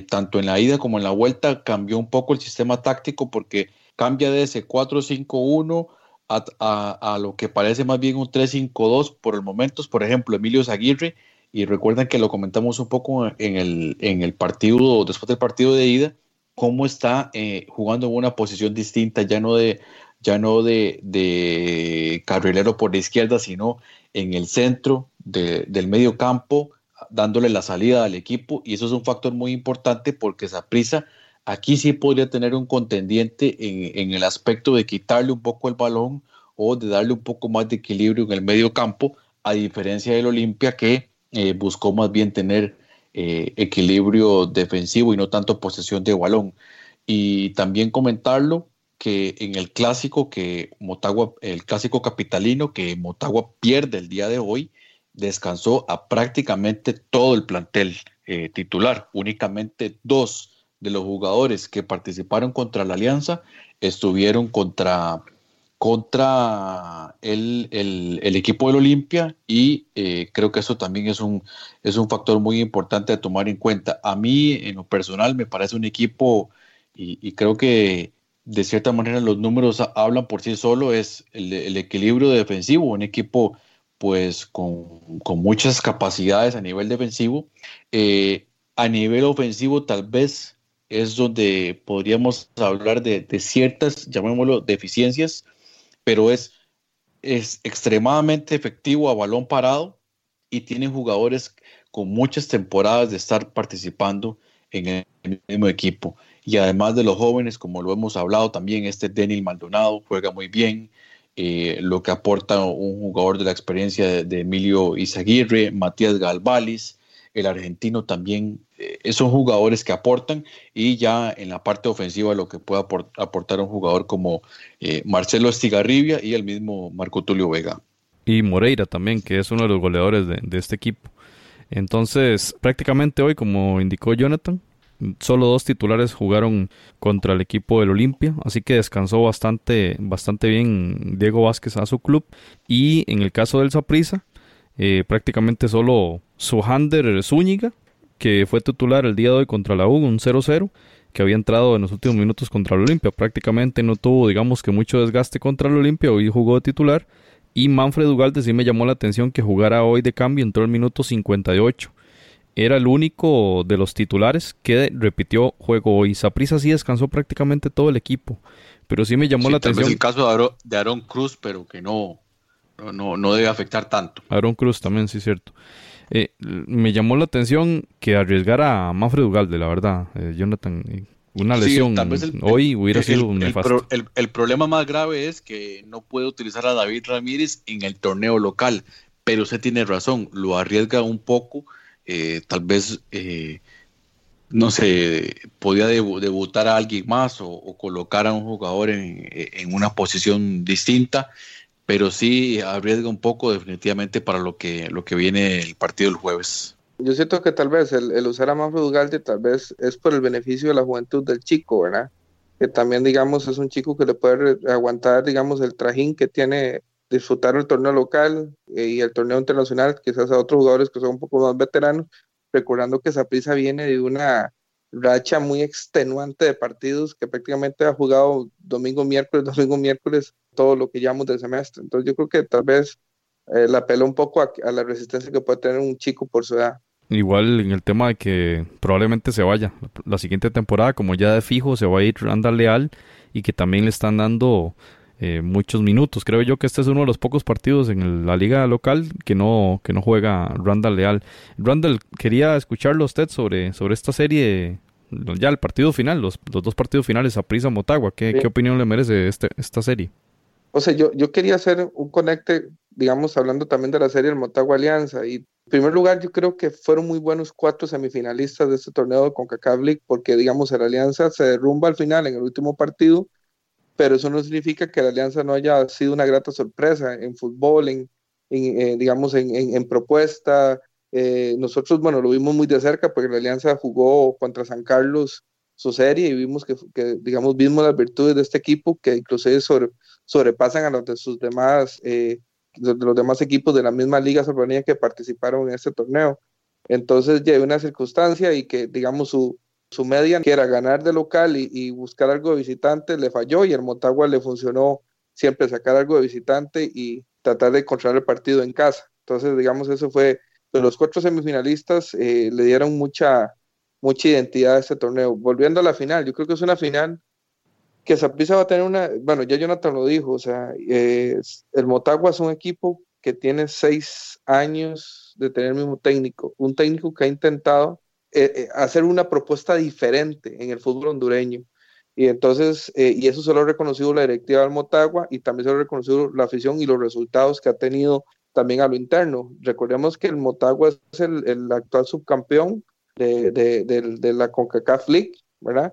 tanto en la ida como en la vuelta cambió un poco el sistema táctico, porque cambia de ese 4-5-1 a lo que parece más bien un 3-5-2 por el momento. Por ejemplo, Emilio Izaguirre, y recuerdan que lo comentamos un poco en el partido, después del partido de ida, cómo está jugando en una posición distinta, ya no de carrilero por la izquierda, sino en el centro del medio campo, dándole la salida al equipo. Y eso es un factor muy importante, porque Saprissa aquí sí podría tener un contendiente en el aspecto de quitarle un poco el balón o de darle un poco más de equilibrio en el medio campo, a diferencia del Olimpia, que buscó más bien tener equilibrio defensivo y no tanto posesión de balón. Y también comentarlo que en el clásico el clásico capitalino que Motagua pierde el día de hoy, descansó a prácticamente todo el plantel titular. Únicamente 2 de los jugadores que participaron contra la Alianza estuvieron contra el equipo del Olimpia, y creo que eso también es un factor muy importante a tomar en cuenta. A mí, en lo personal, me parece un equipo, y creo que de cierta manera los números hablan por sí solo, es el equilibrio defensivo, un equipo pues con muchas capacidades a nivel defensivo. A nivel ofensivo tal vez es donde podríamos hablar de ciertas, llamémoslo, deficiencias, pero es extremadamente efectivo a balón parado y tiene jugadores con muchas temporadas de estar participando en el mismo equipo. Y además de los jóvenes, como lo hemos hablado también, Denil Maldonado juega muy bien. Lo que aporta un jugador de la experiencia de Emilio Izaguirre, Matías Galvalis, el argentino también, son jugadores que aportan, y ya en la parte ofensiva lo que puede aportar un jugador como Marcelo Estigarribia y el mismo Marco Tulio Vega. Y Moreira también, que es uno de los goleadores de este equipo. Entonces, prácticamente hoy, como indicó Jonathan, solo dos titulares jugaron contra el equipo del Olimpia, así que descansó bastante bien Diego Vázquez a su club. Y en el caso del Saprissa, prácticamente solo Sohander Zúñiga, que fue titular el día de hoy contra la U, un 0-0, que había entrado en los últimos minutos contra el Olimpia. Prácticamente no tuvo, digamos, que mucho desgaste contra el Olimpia, hoy jugó de titular. Y Manfred Ugalde sí me llamó la atención que jugara hoy de cambio, entró el minuto 58. Era el único de los titulares que repitió juego hoy. Saprissa sí descansó prácticamente todo el equipo, pero sí me llamó la atención. Es el caso de Aaron Cruz, pero que no debe afectar tanto. Aaron Cruz también, sí, cierto. Me llamó la atención que arriesgara a Manfred Ugalde, la verdad, Jonathan. Una lesión, sí, tal vez hoy hubiera sido nefasto. El problema más grave es que no puede utilizar a David Ramírez en el torneo local, pero usted tiene razón, lo arriesga un poco, tal vez, no sé, podía debutar a alguien más o colocar a un jugador en una posición distinta, pero sí arriesga un poco definitivamente para lo que viene el partido el jueves. Yo siento que tal vez el usar a Manfred Ugalde tal vez es por el beneficio de la juventud del chico, ¿verdad? Que también, digamos, es un chico que le puede aguantar, digamos, el trajín que tiene disfrutar el torneo local y el torneo internacional, quizás a otros jugadores que son un poco más veteranos, recordando que Saprissa viene de una racha muy extenuante de partidos que prácticamente ha jugado domingo, miércoles, todo lo que llevamos del semestre. Entonces yo creo que tal vez le apela un poco a la resistencia que puede tener un chico por su edad. Igual en el tema de que probablemente se vaya la siguiente temporada, como ya de fijo se va a ir Randall Leal, y que también le están dando muchos minutos. Creo yo que este es uno de los pocos partidos en la liga local que no juega Randall Leal. Randall, quería escucharlo a usted sobre esta serie, ya el partido final, los dos partidos finales, Saprissa-Motagua. ¿Qué opinión le merece esta serie? O sea, yo quería hacer un conecte, digamos, hablando también de la serie del Motagua Alianza. Y en primer lugar, yo creo que fueron muy buenos 4 semifinalistas de este torneo de Concacaf League, porque, digamos, la Alianza se derrumba al final en el último partido, pero eso no significa que la Alianza no haya sido una grata sorpresa en fútbol, en propuesta. Nosotros, bueno, lo vimos muy de cerca porque la Alianza jugó contra San Carlos su serie y vimos que vimos las virtudes de este equipo, que inclusive sobrepasan a los de sus demás los demás equipos de la misma liga salvadoreña que participaron en este torneo. Entonces ya hay una circunstancia y que, digamos, su media, que era ganar de local y buscar algo de visitante, le falló, y el Motagua le funcionó siempre sacar algo de visitante y tratar de controlar el partido en casa. Entonces, digamos, eso fue, pues, los 4 semifinalistas le dieron mucha identidad a este torneo. Volviendo a la final, yo creo que es una final que Saprissa va a tener ya Jonathan lo dijo, o sea, el Motagua es un equipo que tiene 6 años de tener el mismo técnico, un técnico que ha intentado hacer una propuesta diferente en el fútbol hondureño, y entonces, y eso se lo ha reconocido la directiva del Motagua, y también se lo ha reconocido la afición y los resultados que ha tenido también a lo interno. Recordemos que el Motagua es el actual subcampeón de la Concacaf League, ¿verdad?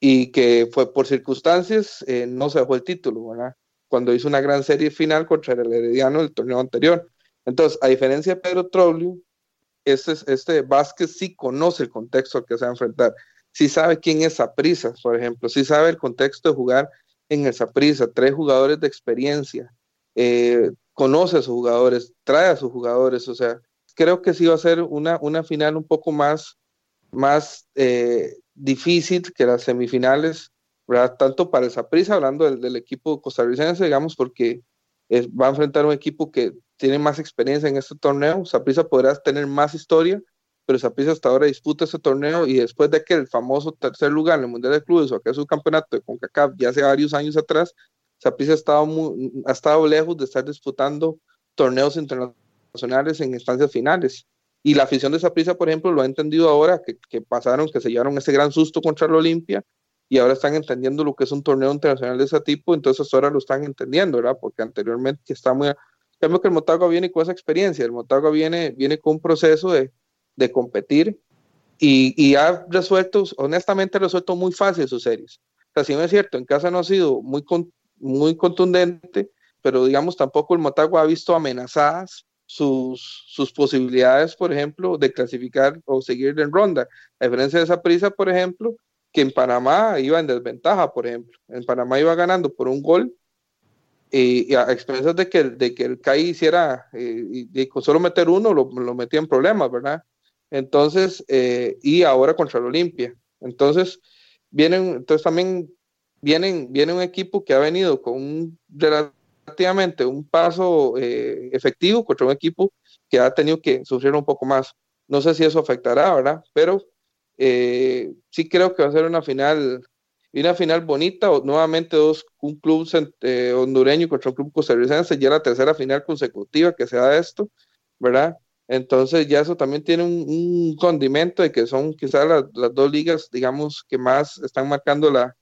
Y que fue por circunstancias, no se dejó el título, ¿verdad? Cuando hizo una gran serie final contra el Herediano del torneo anterior. Entonces, a diferencia de Pedro Troglio, este Vázquez sí conoce el contexto al que se va a enfrentar, sí sabe quién es Saprissa, por ejemplo, sí sabe el contexto de jugar en el Saprissa, 3 jugadores de experiencia, conoce a sus jugadores, trae a sus jugadores, o sea, creo que sí va a ser una final un poco más difícil que las semifinales, ¿verdad? Tanto para el Saprissa, hablando del equipo costarricense, digamos, porque va a enfrentar un equipo que tiene más experiencia en este torneo. Saprissa podrá tener más historia, pero Saprissa hasta ahora disputa este torneo, y después de que el famoso tercer lugar en el Mundial de Clubes, o aquel subcampeonato de Concacaf ya hace varios años atrás, Saprissa ha estado lejos de estar disputando torneos internacionales en instancias finales. Y la afición de Saprissa, por ejemplo, lo ha entendido ahora que se llevaron ese gran susto contra el Olimpia, y ahora están entendiendo lo que es un torneo internacional de ese tipo. Entonces ahora lo están entendiendo, ¿verdad? Porque anteriormente que está muy... Sabemos que el Motagua viene con esa experiencia, el Motagua viene con un proceso de de competir y ha resuelto, honestamente ha resuelto muy fácil sus series. O sea, si no es cierto, en casa no ha sido muy contundente, pero digamos tampoco el Motagua ha visto amenazadas sus posibilidades, por ejemplo, de clasificar o seguir en ronda, a diferencia de Saprissa, por ejemplo, que en Panamá iba en desventaja, por ejemplo, en Panamá iba ganando por un gol y a expensas de que el CAI hiciera y con solo meter uno lo metía en problemas, ¿verdad? Entonces, y ahora contra el Olimpia, entonces también viene un equipo que ha venido con un relativamente un paso efectivo contra un equipo que ha tenido que sufrir un poco más. No sé si eso afectará, ¿verdad? Pero sí creo que va a ser una final bonita, nuevamente un club hondureño contra un club costarricense, ya la tercera final consecutiva que se da esto, ¿verdad? Entonces ya eso también tiene un condimento de que son quizás las dos ligas, digamos, que más están marcando la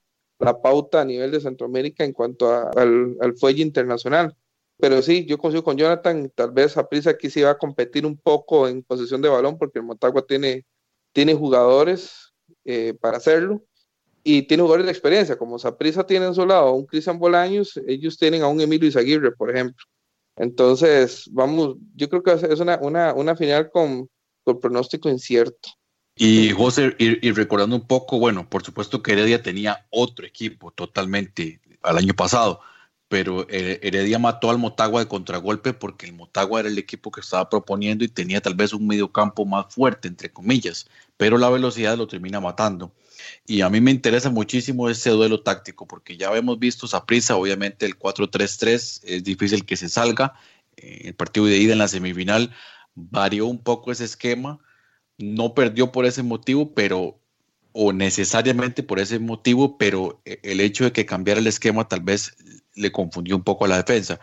pauta a nivel de Centroamérica en cuanto al fuelle internacional. Pero sí, yo coincido con Jonathan, tal vez Saprissa aquí sí va a competir un poco en posesión de balón, porque el Motagua tiene jugadores para hacerlo, y tiene jugadores de experiencia. Como Saprissa tiene en su lado a un Cristian Bolaños, ellos tienen a un Emilio Izaguirre, por ejemplo. Entonces, vamos, yo creo que es una final con pronóstico incierto. Y José, y recordando un poco, bueno, por supuesto que Heredia tenía otro equipo totalmente al año pasado, pero Heredia mató al Motagua de contragolpe porque el Motagua era el equipo que estaba proponiendo y tenía tal vez un mediocampo más fuerte, entre comillas, pero la velocidad lo termina matando. Y a mí me interesa muchísimo ese duelo táctico porque ya hemos visto Saprissa, obviamente el 4-3-3 es difícil que se salga. El partido de ida en la semifinal varió un poco ese esquema. No perdió por ese motivo, pero el hecho de que cambiara el esquema tal vez le confundió un poco a la defensa.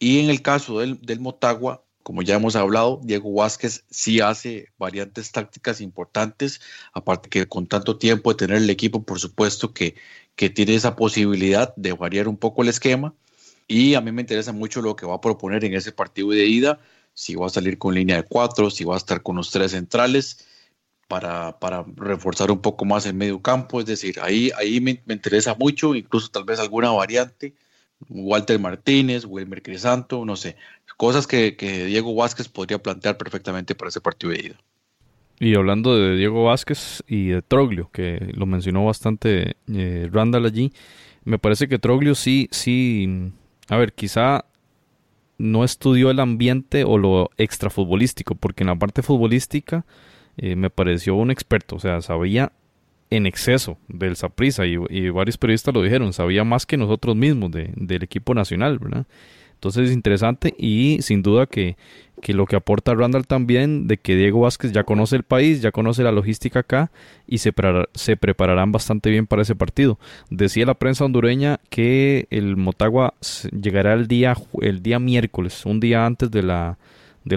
Y en el caso del Motagua, como ya hemos hablado, Diego Vázquez sí hace variantes tácticas importantes, aparte que con tanto tiempo de tener el equipo, por supuesto que tiene esa posibilidad de variar un poco el esquema. Y a mí me interesa mucho lo que va a proponer en ese partido de ida, si va a salir con línea de 4, si va a estar con los 3 centrales para reforzar un poco más el medio campo. Es decir, ahí me interesa mucho, incluso tal vez alguna variante, Walter Martínez, Wilmer Crisanto, no sé, cosas que Diego Vázquez podría plantear perfectamente para ese partido de ida. Y hablando de Diego Vázquez y de Troglio, que lo mencionó bastante Randall allí, me parece que Troglio sí, a ver, quizá no estudió el ambiente o lo extrafutbolístico, porque en la parte futbolística me pareció un experto, o sea, sabía en exceso del Saprissa y varios periodistas lo dijeron, sabía más que nosotros mismos del equipo nacional, ¿verdad? Entonces es interesante y sin duda que lo que aporta Randall también, de que Diego Vázquez ya conoce el país, ya conoce la logística acá y se prepararán bastante bien para ese partido. Decía la prensa hondureña que el Motagua llegará el día miércoles, un día antes de la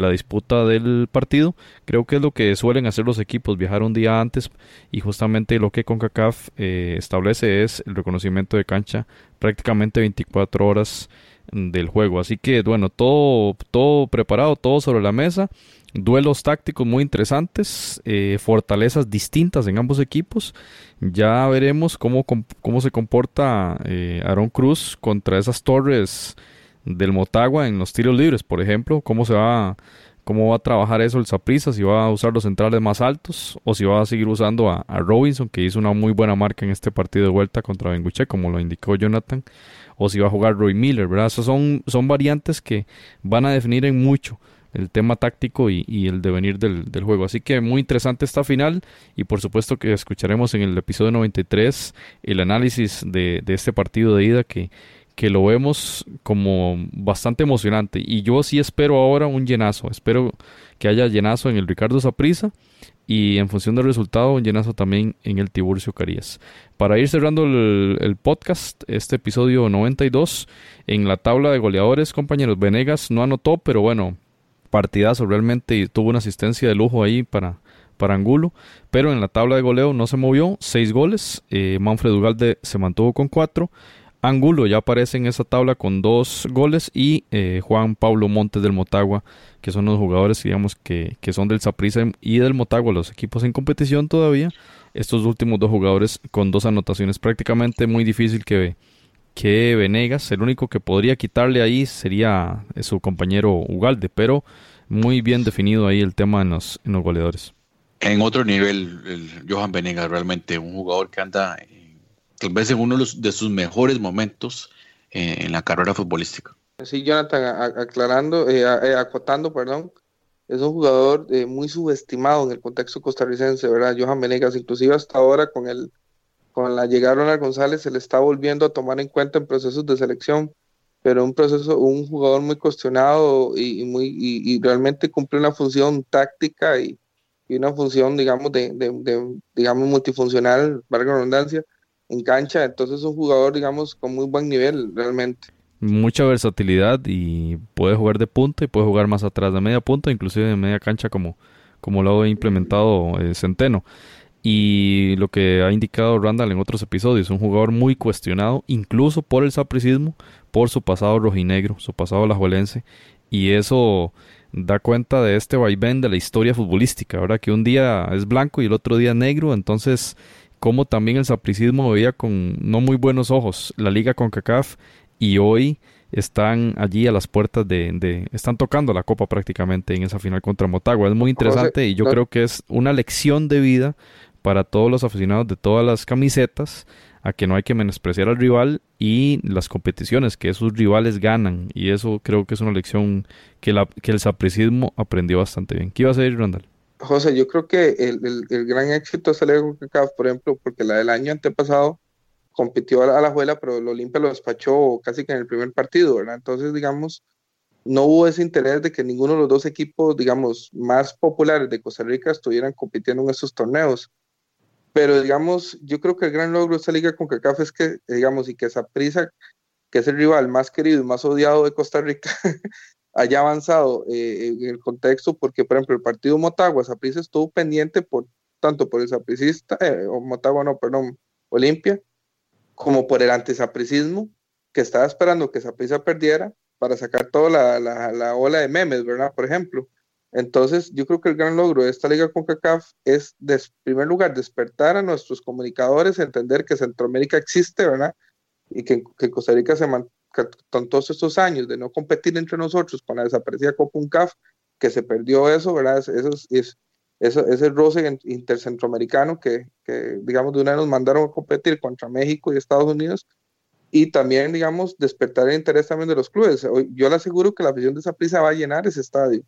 disputa del partido. Creo que es lo que suelen hacer los equipos, viajar un día antes, y justamente lo que Concacaf establece es el reconocimiento de cancha prácticamente 24 horas del juego, así que bueno, todo preparado, todo sobre la mesa, duelos tácticos muy interesantes, fortalezas distintas en ambos equipos. Ya veremos cómo se comporta Aaron Cruz contra esas torres del Motagua en los tiros libres, por ejemplo, cómo va a trabajar eso el Saprissa, si va a usar los centrales más altos o si va a seguir usando a Robinson, que hizo una muy buena marca en este partido de vuelta contra Benguché, como lo indicó Jonathan, o si va a jugar Roy Miller, ¿verdad? Esas son variantes que van a definir en mucho el tema táctico y el devenir del juego. Así que muy interesante esta final, y por supuesto que escucharemos en el episodio 93 el análisis de este partido de ida que lo vemos como bastante emocionante, y yo sí espero ahora un llenazo, espero que haya llenazo en el Ricardo Saprissa y en función del resultado un llenazo también en el Tiburcio Carías. Para ir cerrando el podcast, este episodio 92, en la tabla de goleadores, compañeros, Venegas no anotó, pero bueno, partidazo realmente, y tuvo una asistencia de lujo ahí para Angulo, pero en la tabla de goleo no se movió, 6 goles, Manfred Ugalde se mantuvo con 4, Angulo ya aparece en esa tabla con 2 goles y Juan Pablo Montes del Motagua, que son los jugadores, digamos, que son del Saprissa y del Motagua, los equipos en competición todavía. Estos últimos 2 jugadores con 2 anotaciones, prácticamente muy difícil que Venegas, el único que podría quitarle ahí sería su compañero Ugalde, pero muy bien definido ahí el tema en los goleadores. En otro nivel, el Johan Venegas, realmente un jugador que anda tal vez en uno de sus mejores momentos en la carrera futbolística. Sí, Jonathan, acotando, es un jugador muy subestimado en el contexto costarricense, ¿verdad? Johan Venegas, inclusive hasta ahora con la llegada de Ronald González se le está volviendo a tomar en cuenta en procesos de selección, pero un jugador muy cuestionado y realmente cumple una función táctica y una función, digamos, de multifuncional, valga la redundancia, en cancha. Entonces es un jugador, digamos, con muy buen nivel realmente. Mucha versatilidad y puede jugar de punta y puede jugar más atrás de media punta, inclusive de media cancha como lo ha implementado Centeno. Y lo que ha indicado Randall en otros episodios, un jugador muy cuestionado, incluso por el sapricismo, por su pasado rojinegro, su pasado alajuelense, y eso da cuenta de este vaivén de la historia futbolística, ¿verdad? Que un día es blanco y el otro día negro, entonces como también el sapricismo veía con no muy buenos ojos la Liga Concacaf y hoy están allí a las puertas están tocando la copa prácticamente en esa final contra Motagua. Es muy interesante y yo creo que es una lección de vida para todos los aficionados de todas las camisetas, a que no hay que menospreciar al rival y las competiciones que esos rivales ganan, y eso creo que es una lección que el sapricismo aprendió bastante bien. ¿Qué iba a hacer, Randall? José, yo creo que el gran éxito de la CONCACAF, por ejemplo, porque la del año antepasado compitió a la juela, pero el Olimpia lo despachó casi que en el primer partido, ¿verdad? Entonces, digamos, no hubo ese interés de que ninguno de los dos equipos, digamos, más populares de Costa Rica estuvieran compitiendo en esos torneos. Pero, digamos, yo creo que el gran logro de esta Liga CONCACAF es que, digamos, y que Saprissa, que es el rival más querido y más odiado de Costa Rica, haya avanzado en el contexto, porque, por ejemplo, el partido Motagua, Saprissa estuvo pendiente tanto por el sapricista, Olimpia, como por el antisapricismo, que estaba esperando que Saprissa perdiera para sacar toda la ola de memes, ¿verdad? Por ejemplo. Entonces, yo creo que el gran logro de esta Liga CONCACAF es, en primer lugar, despertar a nuestros comunicadores, entender que Centroamérica existe, ¿verdad? Y que Costa Rica con todos estos años de no competir entre nosotros con la desaparecida Copa UNCAF, que se perdió eso, ¿verdad? Ese roce intercentroamericano que, digamos, de una vez nos mandaron a competir contra México y Estados Unidos. Y también, digamos, despertar el interés también de los clubes. Yo le aseguro que la afición de Saprissa va a llenar ese estadio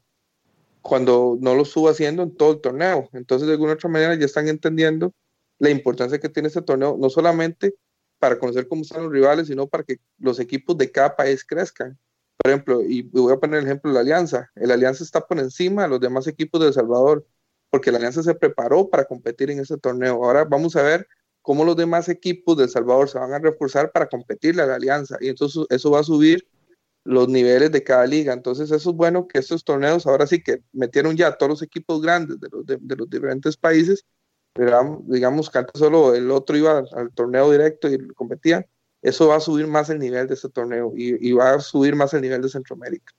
cuando no lo estuvo haciendo en todo el torneo. Entonces, de alguna otra manera ya están entendiendo la importancia que tiene este torneo, no solamente para conocer cómo están los rivales, sino para que los equipos de cada país crezcan. Por ejemplo, y voy a poner el ejemplo de la Alianza. La Alianza está por encima de los demás equipos de El Salvador, porque la Alianza se preparó para competir en este torneo. Ahora vamos a ver cómo los demás equipos de El Salvador se van a reforzar para competirle a la Alianza, y entonces eso va a subir los niveles de cada liga. Entonces eso es bueno, que estos torneos ahora sí que metieron ya a todos los equipos grandes de los diferentes países, pero digamos que antes solo el otro iba al torneo directo y competían. Eso va a subir más el nivel de este torneo y va a subir más el nivel de Centroamérica.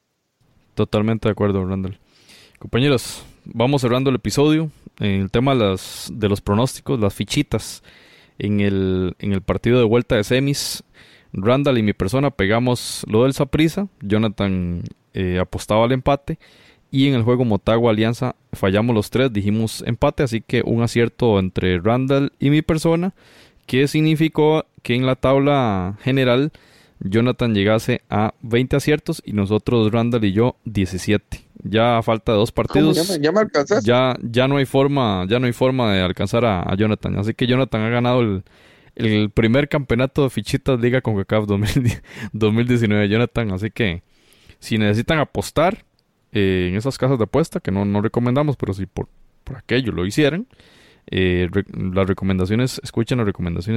Totalmente de acuerdo, Randall. Compañeros, vamos cerrando el episodio. El tema de los pronósticos, las fichitas en el partido de vuelta de semis. Randall y mi persona pegamos lo del Saprissa. Jonathan apostaba al empate. Y en el juego Motagua-Alianza fallamos los 3, dijimos empate. Así que un acierto entre Randall y mi persona, que significó que en la tabla general Jonathan llegase a 20 aciertos y nosotros, Randall y yo, 17. Ya a falta de 2 partidos. ¿Ya me alcanzaste? Ya no hay forma de alcanzar a Jonathan. Así que Jonathan ha ganado el primer campeonato de fichitas Liga CONCACAF 2019, Jonathan. Así que si necesitan apostar en esas casas de apuesta, que no recomendamos, pero si por aquello lo hicieran, escuchen las recomendaciones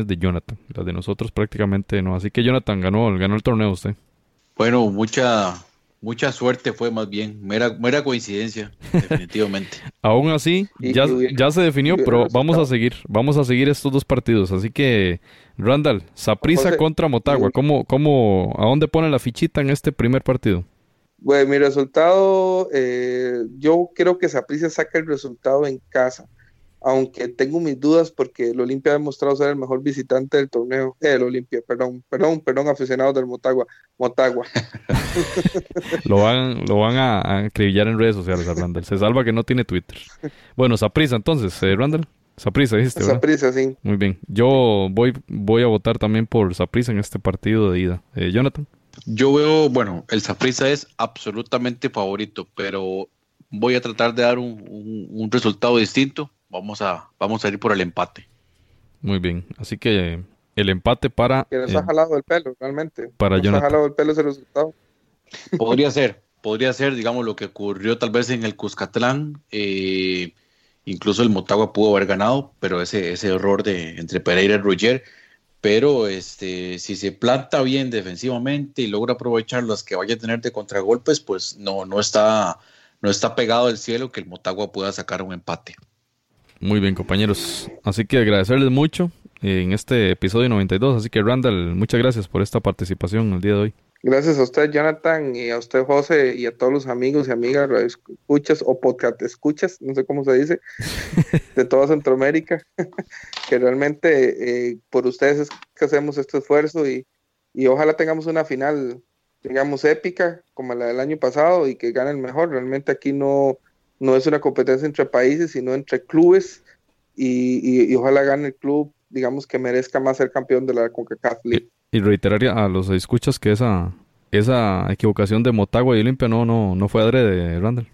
de Jonathan. Las de nosotros prácticamente no. Así que Jonathan ganó el torneo usted. Bueno, mucha Mucha suerte fue más bien, mera coincidencia, definitivamente. Aún así, ya se definió, pero vamos a seguir estos dos partidos. Así que, Randall, Saprissa contra Motagua, ¿a dónde pone la fichita en este primer partido? Bueno, mi resultado, yo creo que Saprissa saca el resultado en casa, aunque tengo mis dudas porque el Olimpia ha demostrado ser el mejor visitante del torneo. El Olimpia, perdón, aficionados del Motagua. lo van a acribillar en redes sociales a Randall. Se salva que no tiene Twitter. Bueno, Saprissa entonces, Randall. Saprissa, dijiste, ¿verdad? Saprissa, sí. Muy bien. Yo voy a votar también por Saprissa en este partido de ida. Jonathan. Yo veo, bueno, el Saprissa es absolutamente favorito, pero voy a tratar de dar un resultado distinto. Vamos a ir por el empate. Muy bien, así que el empate para... Que nos ha jalado el pelo, realmente. Para nos Jonathan. Ha jalado el pelo ese resultado. Podría ser, digamos, lo que ocurrió tal vez en el Cuscatlán. Incluso el Motagua pudo haber ganado, pero ese error entre Pereira y Roger. Pero si se planta bien defensivamente y logra aprovechar las que vaya a tener de contragolpes, pues no está pegado al cielo que el Motagua pueda sacar un empate. Muy bien, compañeros. Así que agradecerles mucho en este episodio 92. Así que, Randall, muchas gracias por esta participación el día de hoy. Gracias a usted, Jonathan, y a usted, José, y a todos los amigos y amigas escuchas o podcast escuchas, no sé cómo se dice, de toda Centroamérica, que realmente por ustedes es que hacemos este esfuerzo y ojalá tengamos una final, digamos, épica, como la del año pasado, y que gane el mejor. Realmente aquí no es una competencia entre países, sino entre clubes, y ojalá gane el club, digamos, que merezca más ser campeón de la Concacaf League. Y reiterar a los escuchas que esa equivocación de Motagua y Olimpia no fue adrede, Randall.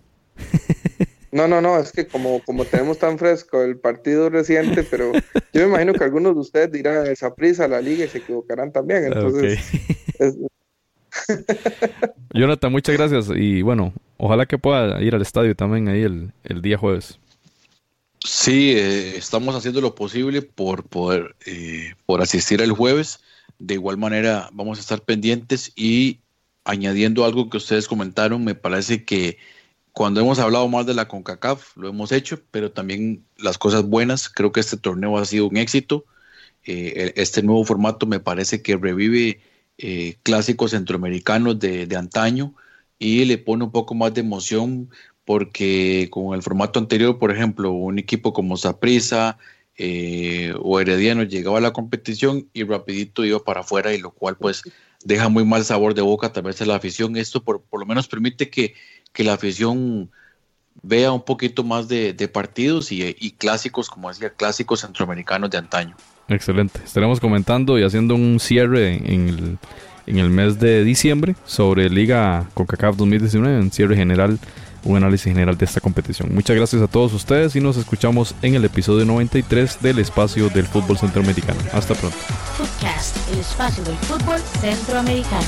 No, es que como tenemos tan fresco el partido reciente, pero yo me imagino que algunos de ustedes dirán a Saprissa, a la Liga, y se equivocarán también, entonces... Okay. Jonathan, muchas gracias y bueno, ojalá que pueda ir al estadio también ahí el día jueves. Sí, estamos haciendo lo posible por poder por asistir el jueves. De igual manera vamos a estar pendientes y añadiendo algo que ustedes comentaron, me parece que cuando hemos hablado más de la CONCACAF lo hemos hecho, pero también las cosas buenas. Creo que este torneo ha sido un éxito. Este nuevo formato me parece que revive clásicos centroamericanos de antaño y le pone un poco más de emoción porque con el formato anterior, por ejemplo, un equipo como Saprissa o Herediano llegaba a la competición y rapidito iba para afuera, y lo cual pues deja muy mal sabor de boca tal vez a la afición. Esto por lo menos permite que la afición vea un poquito más de partidos y clásicos, como decía, clásicos centroamericanos de antaño. Excelente, estaremos comentando y haciendo un cierre en el mes de diciembre sobre Liga Concacaf 2019, un cierre general, un análisis general de esta competición. Muchas gracias a todos ustedes y nos escuchamos en el episodio 93 del Espacio del Fútbol Centroamericano. Hasta pronto. Footcast, el espacio del fútbol centroamericano.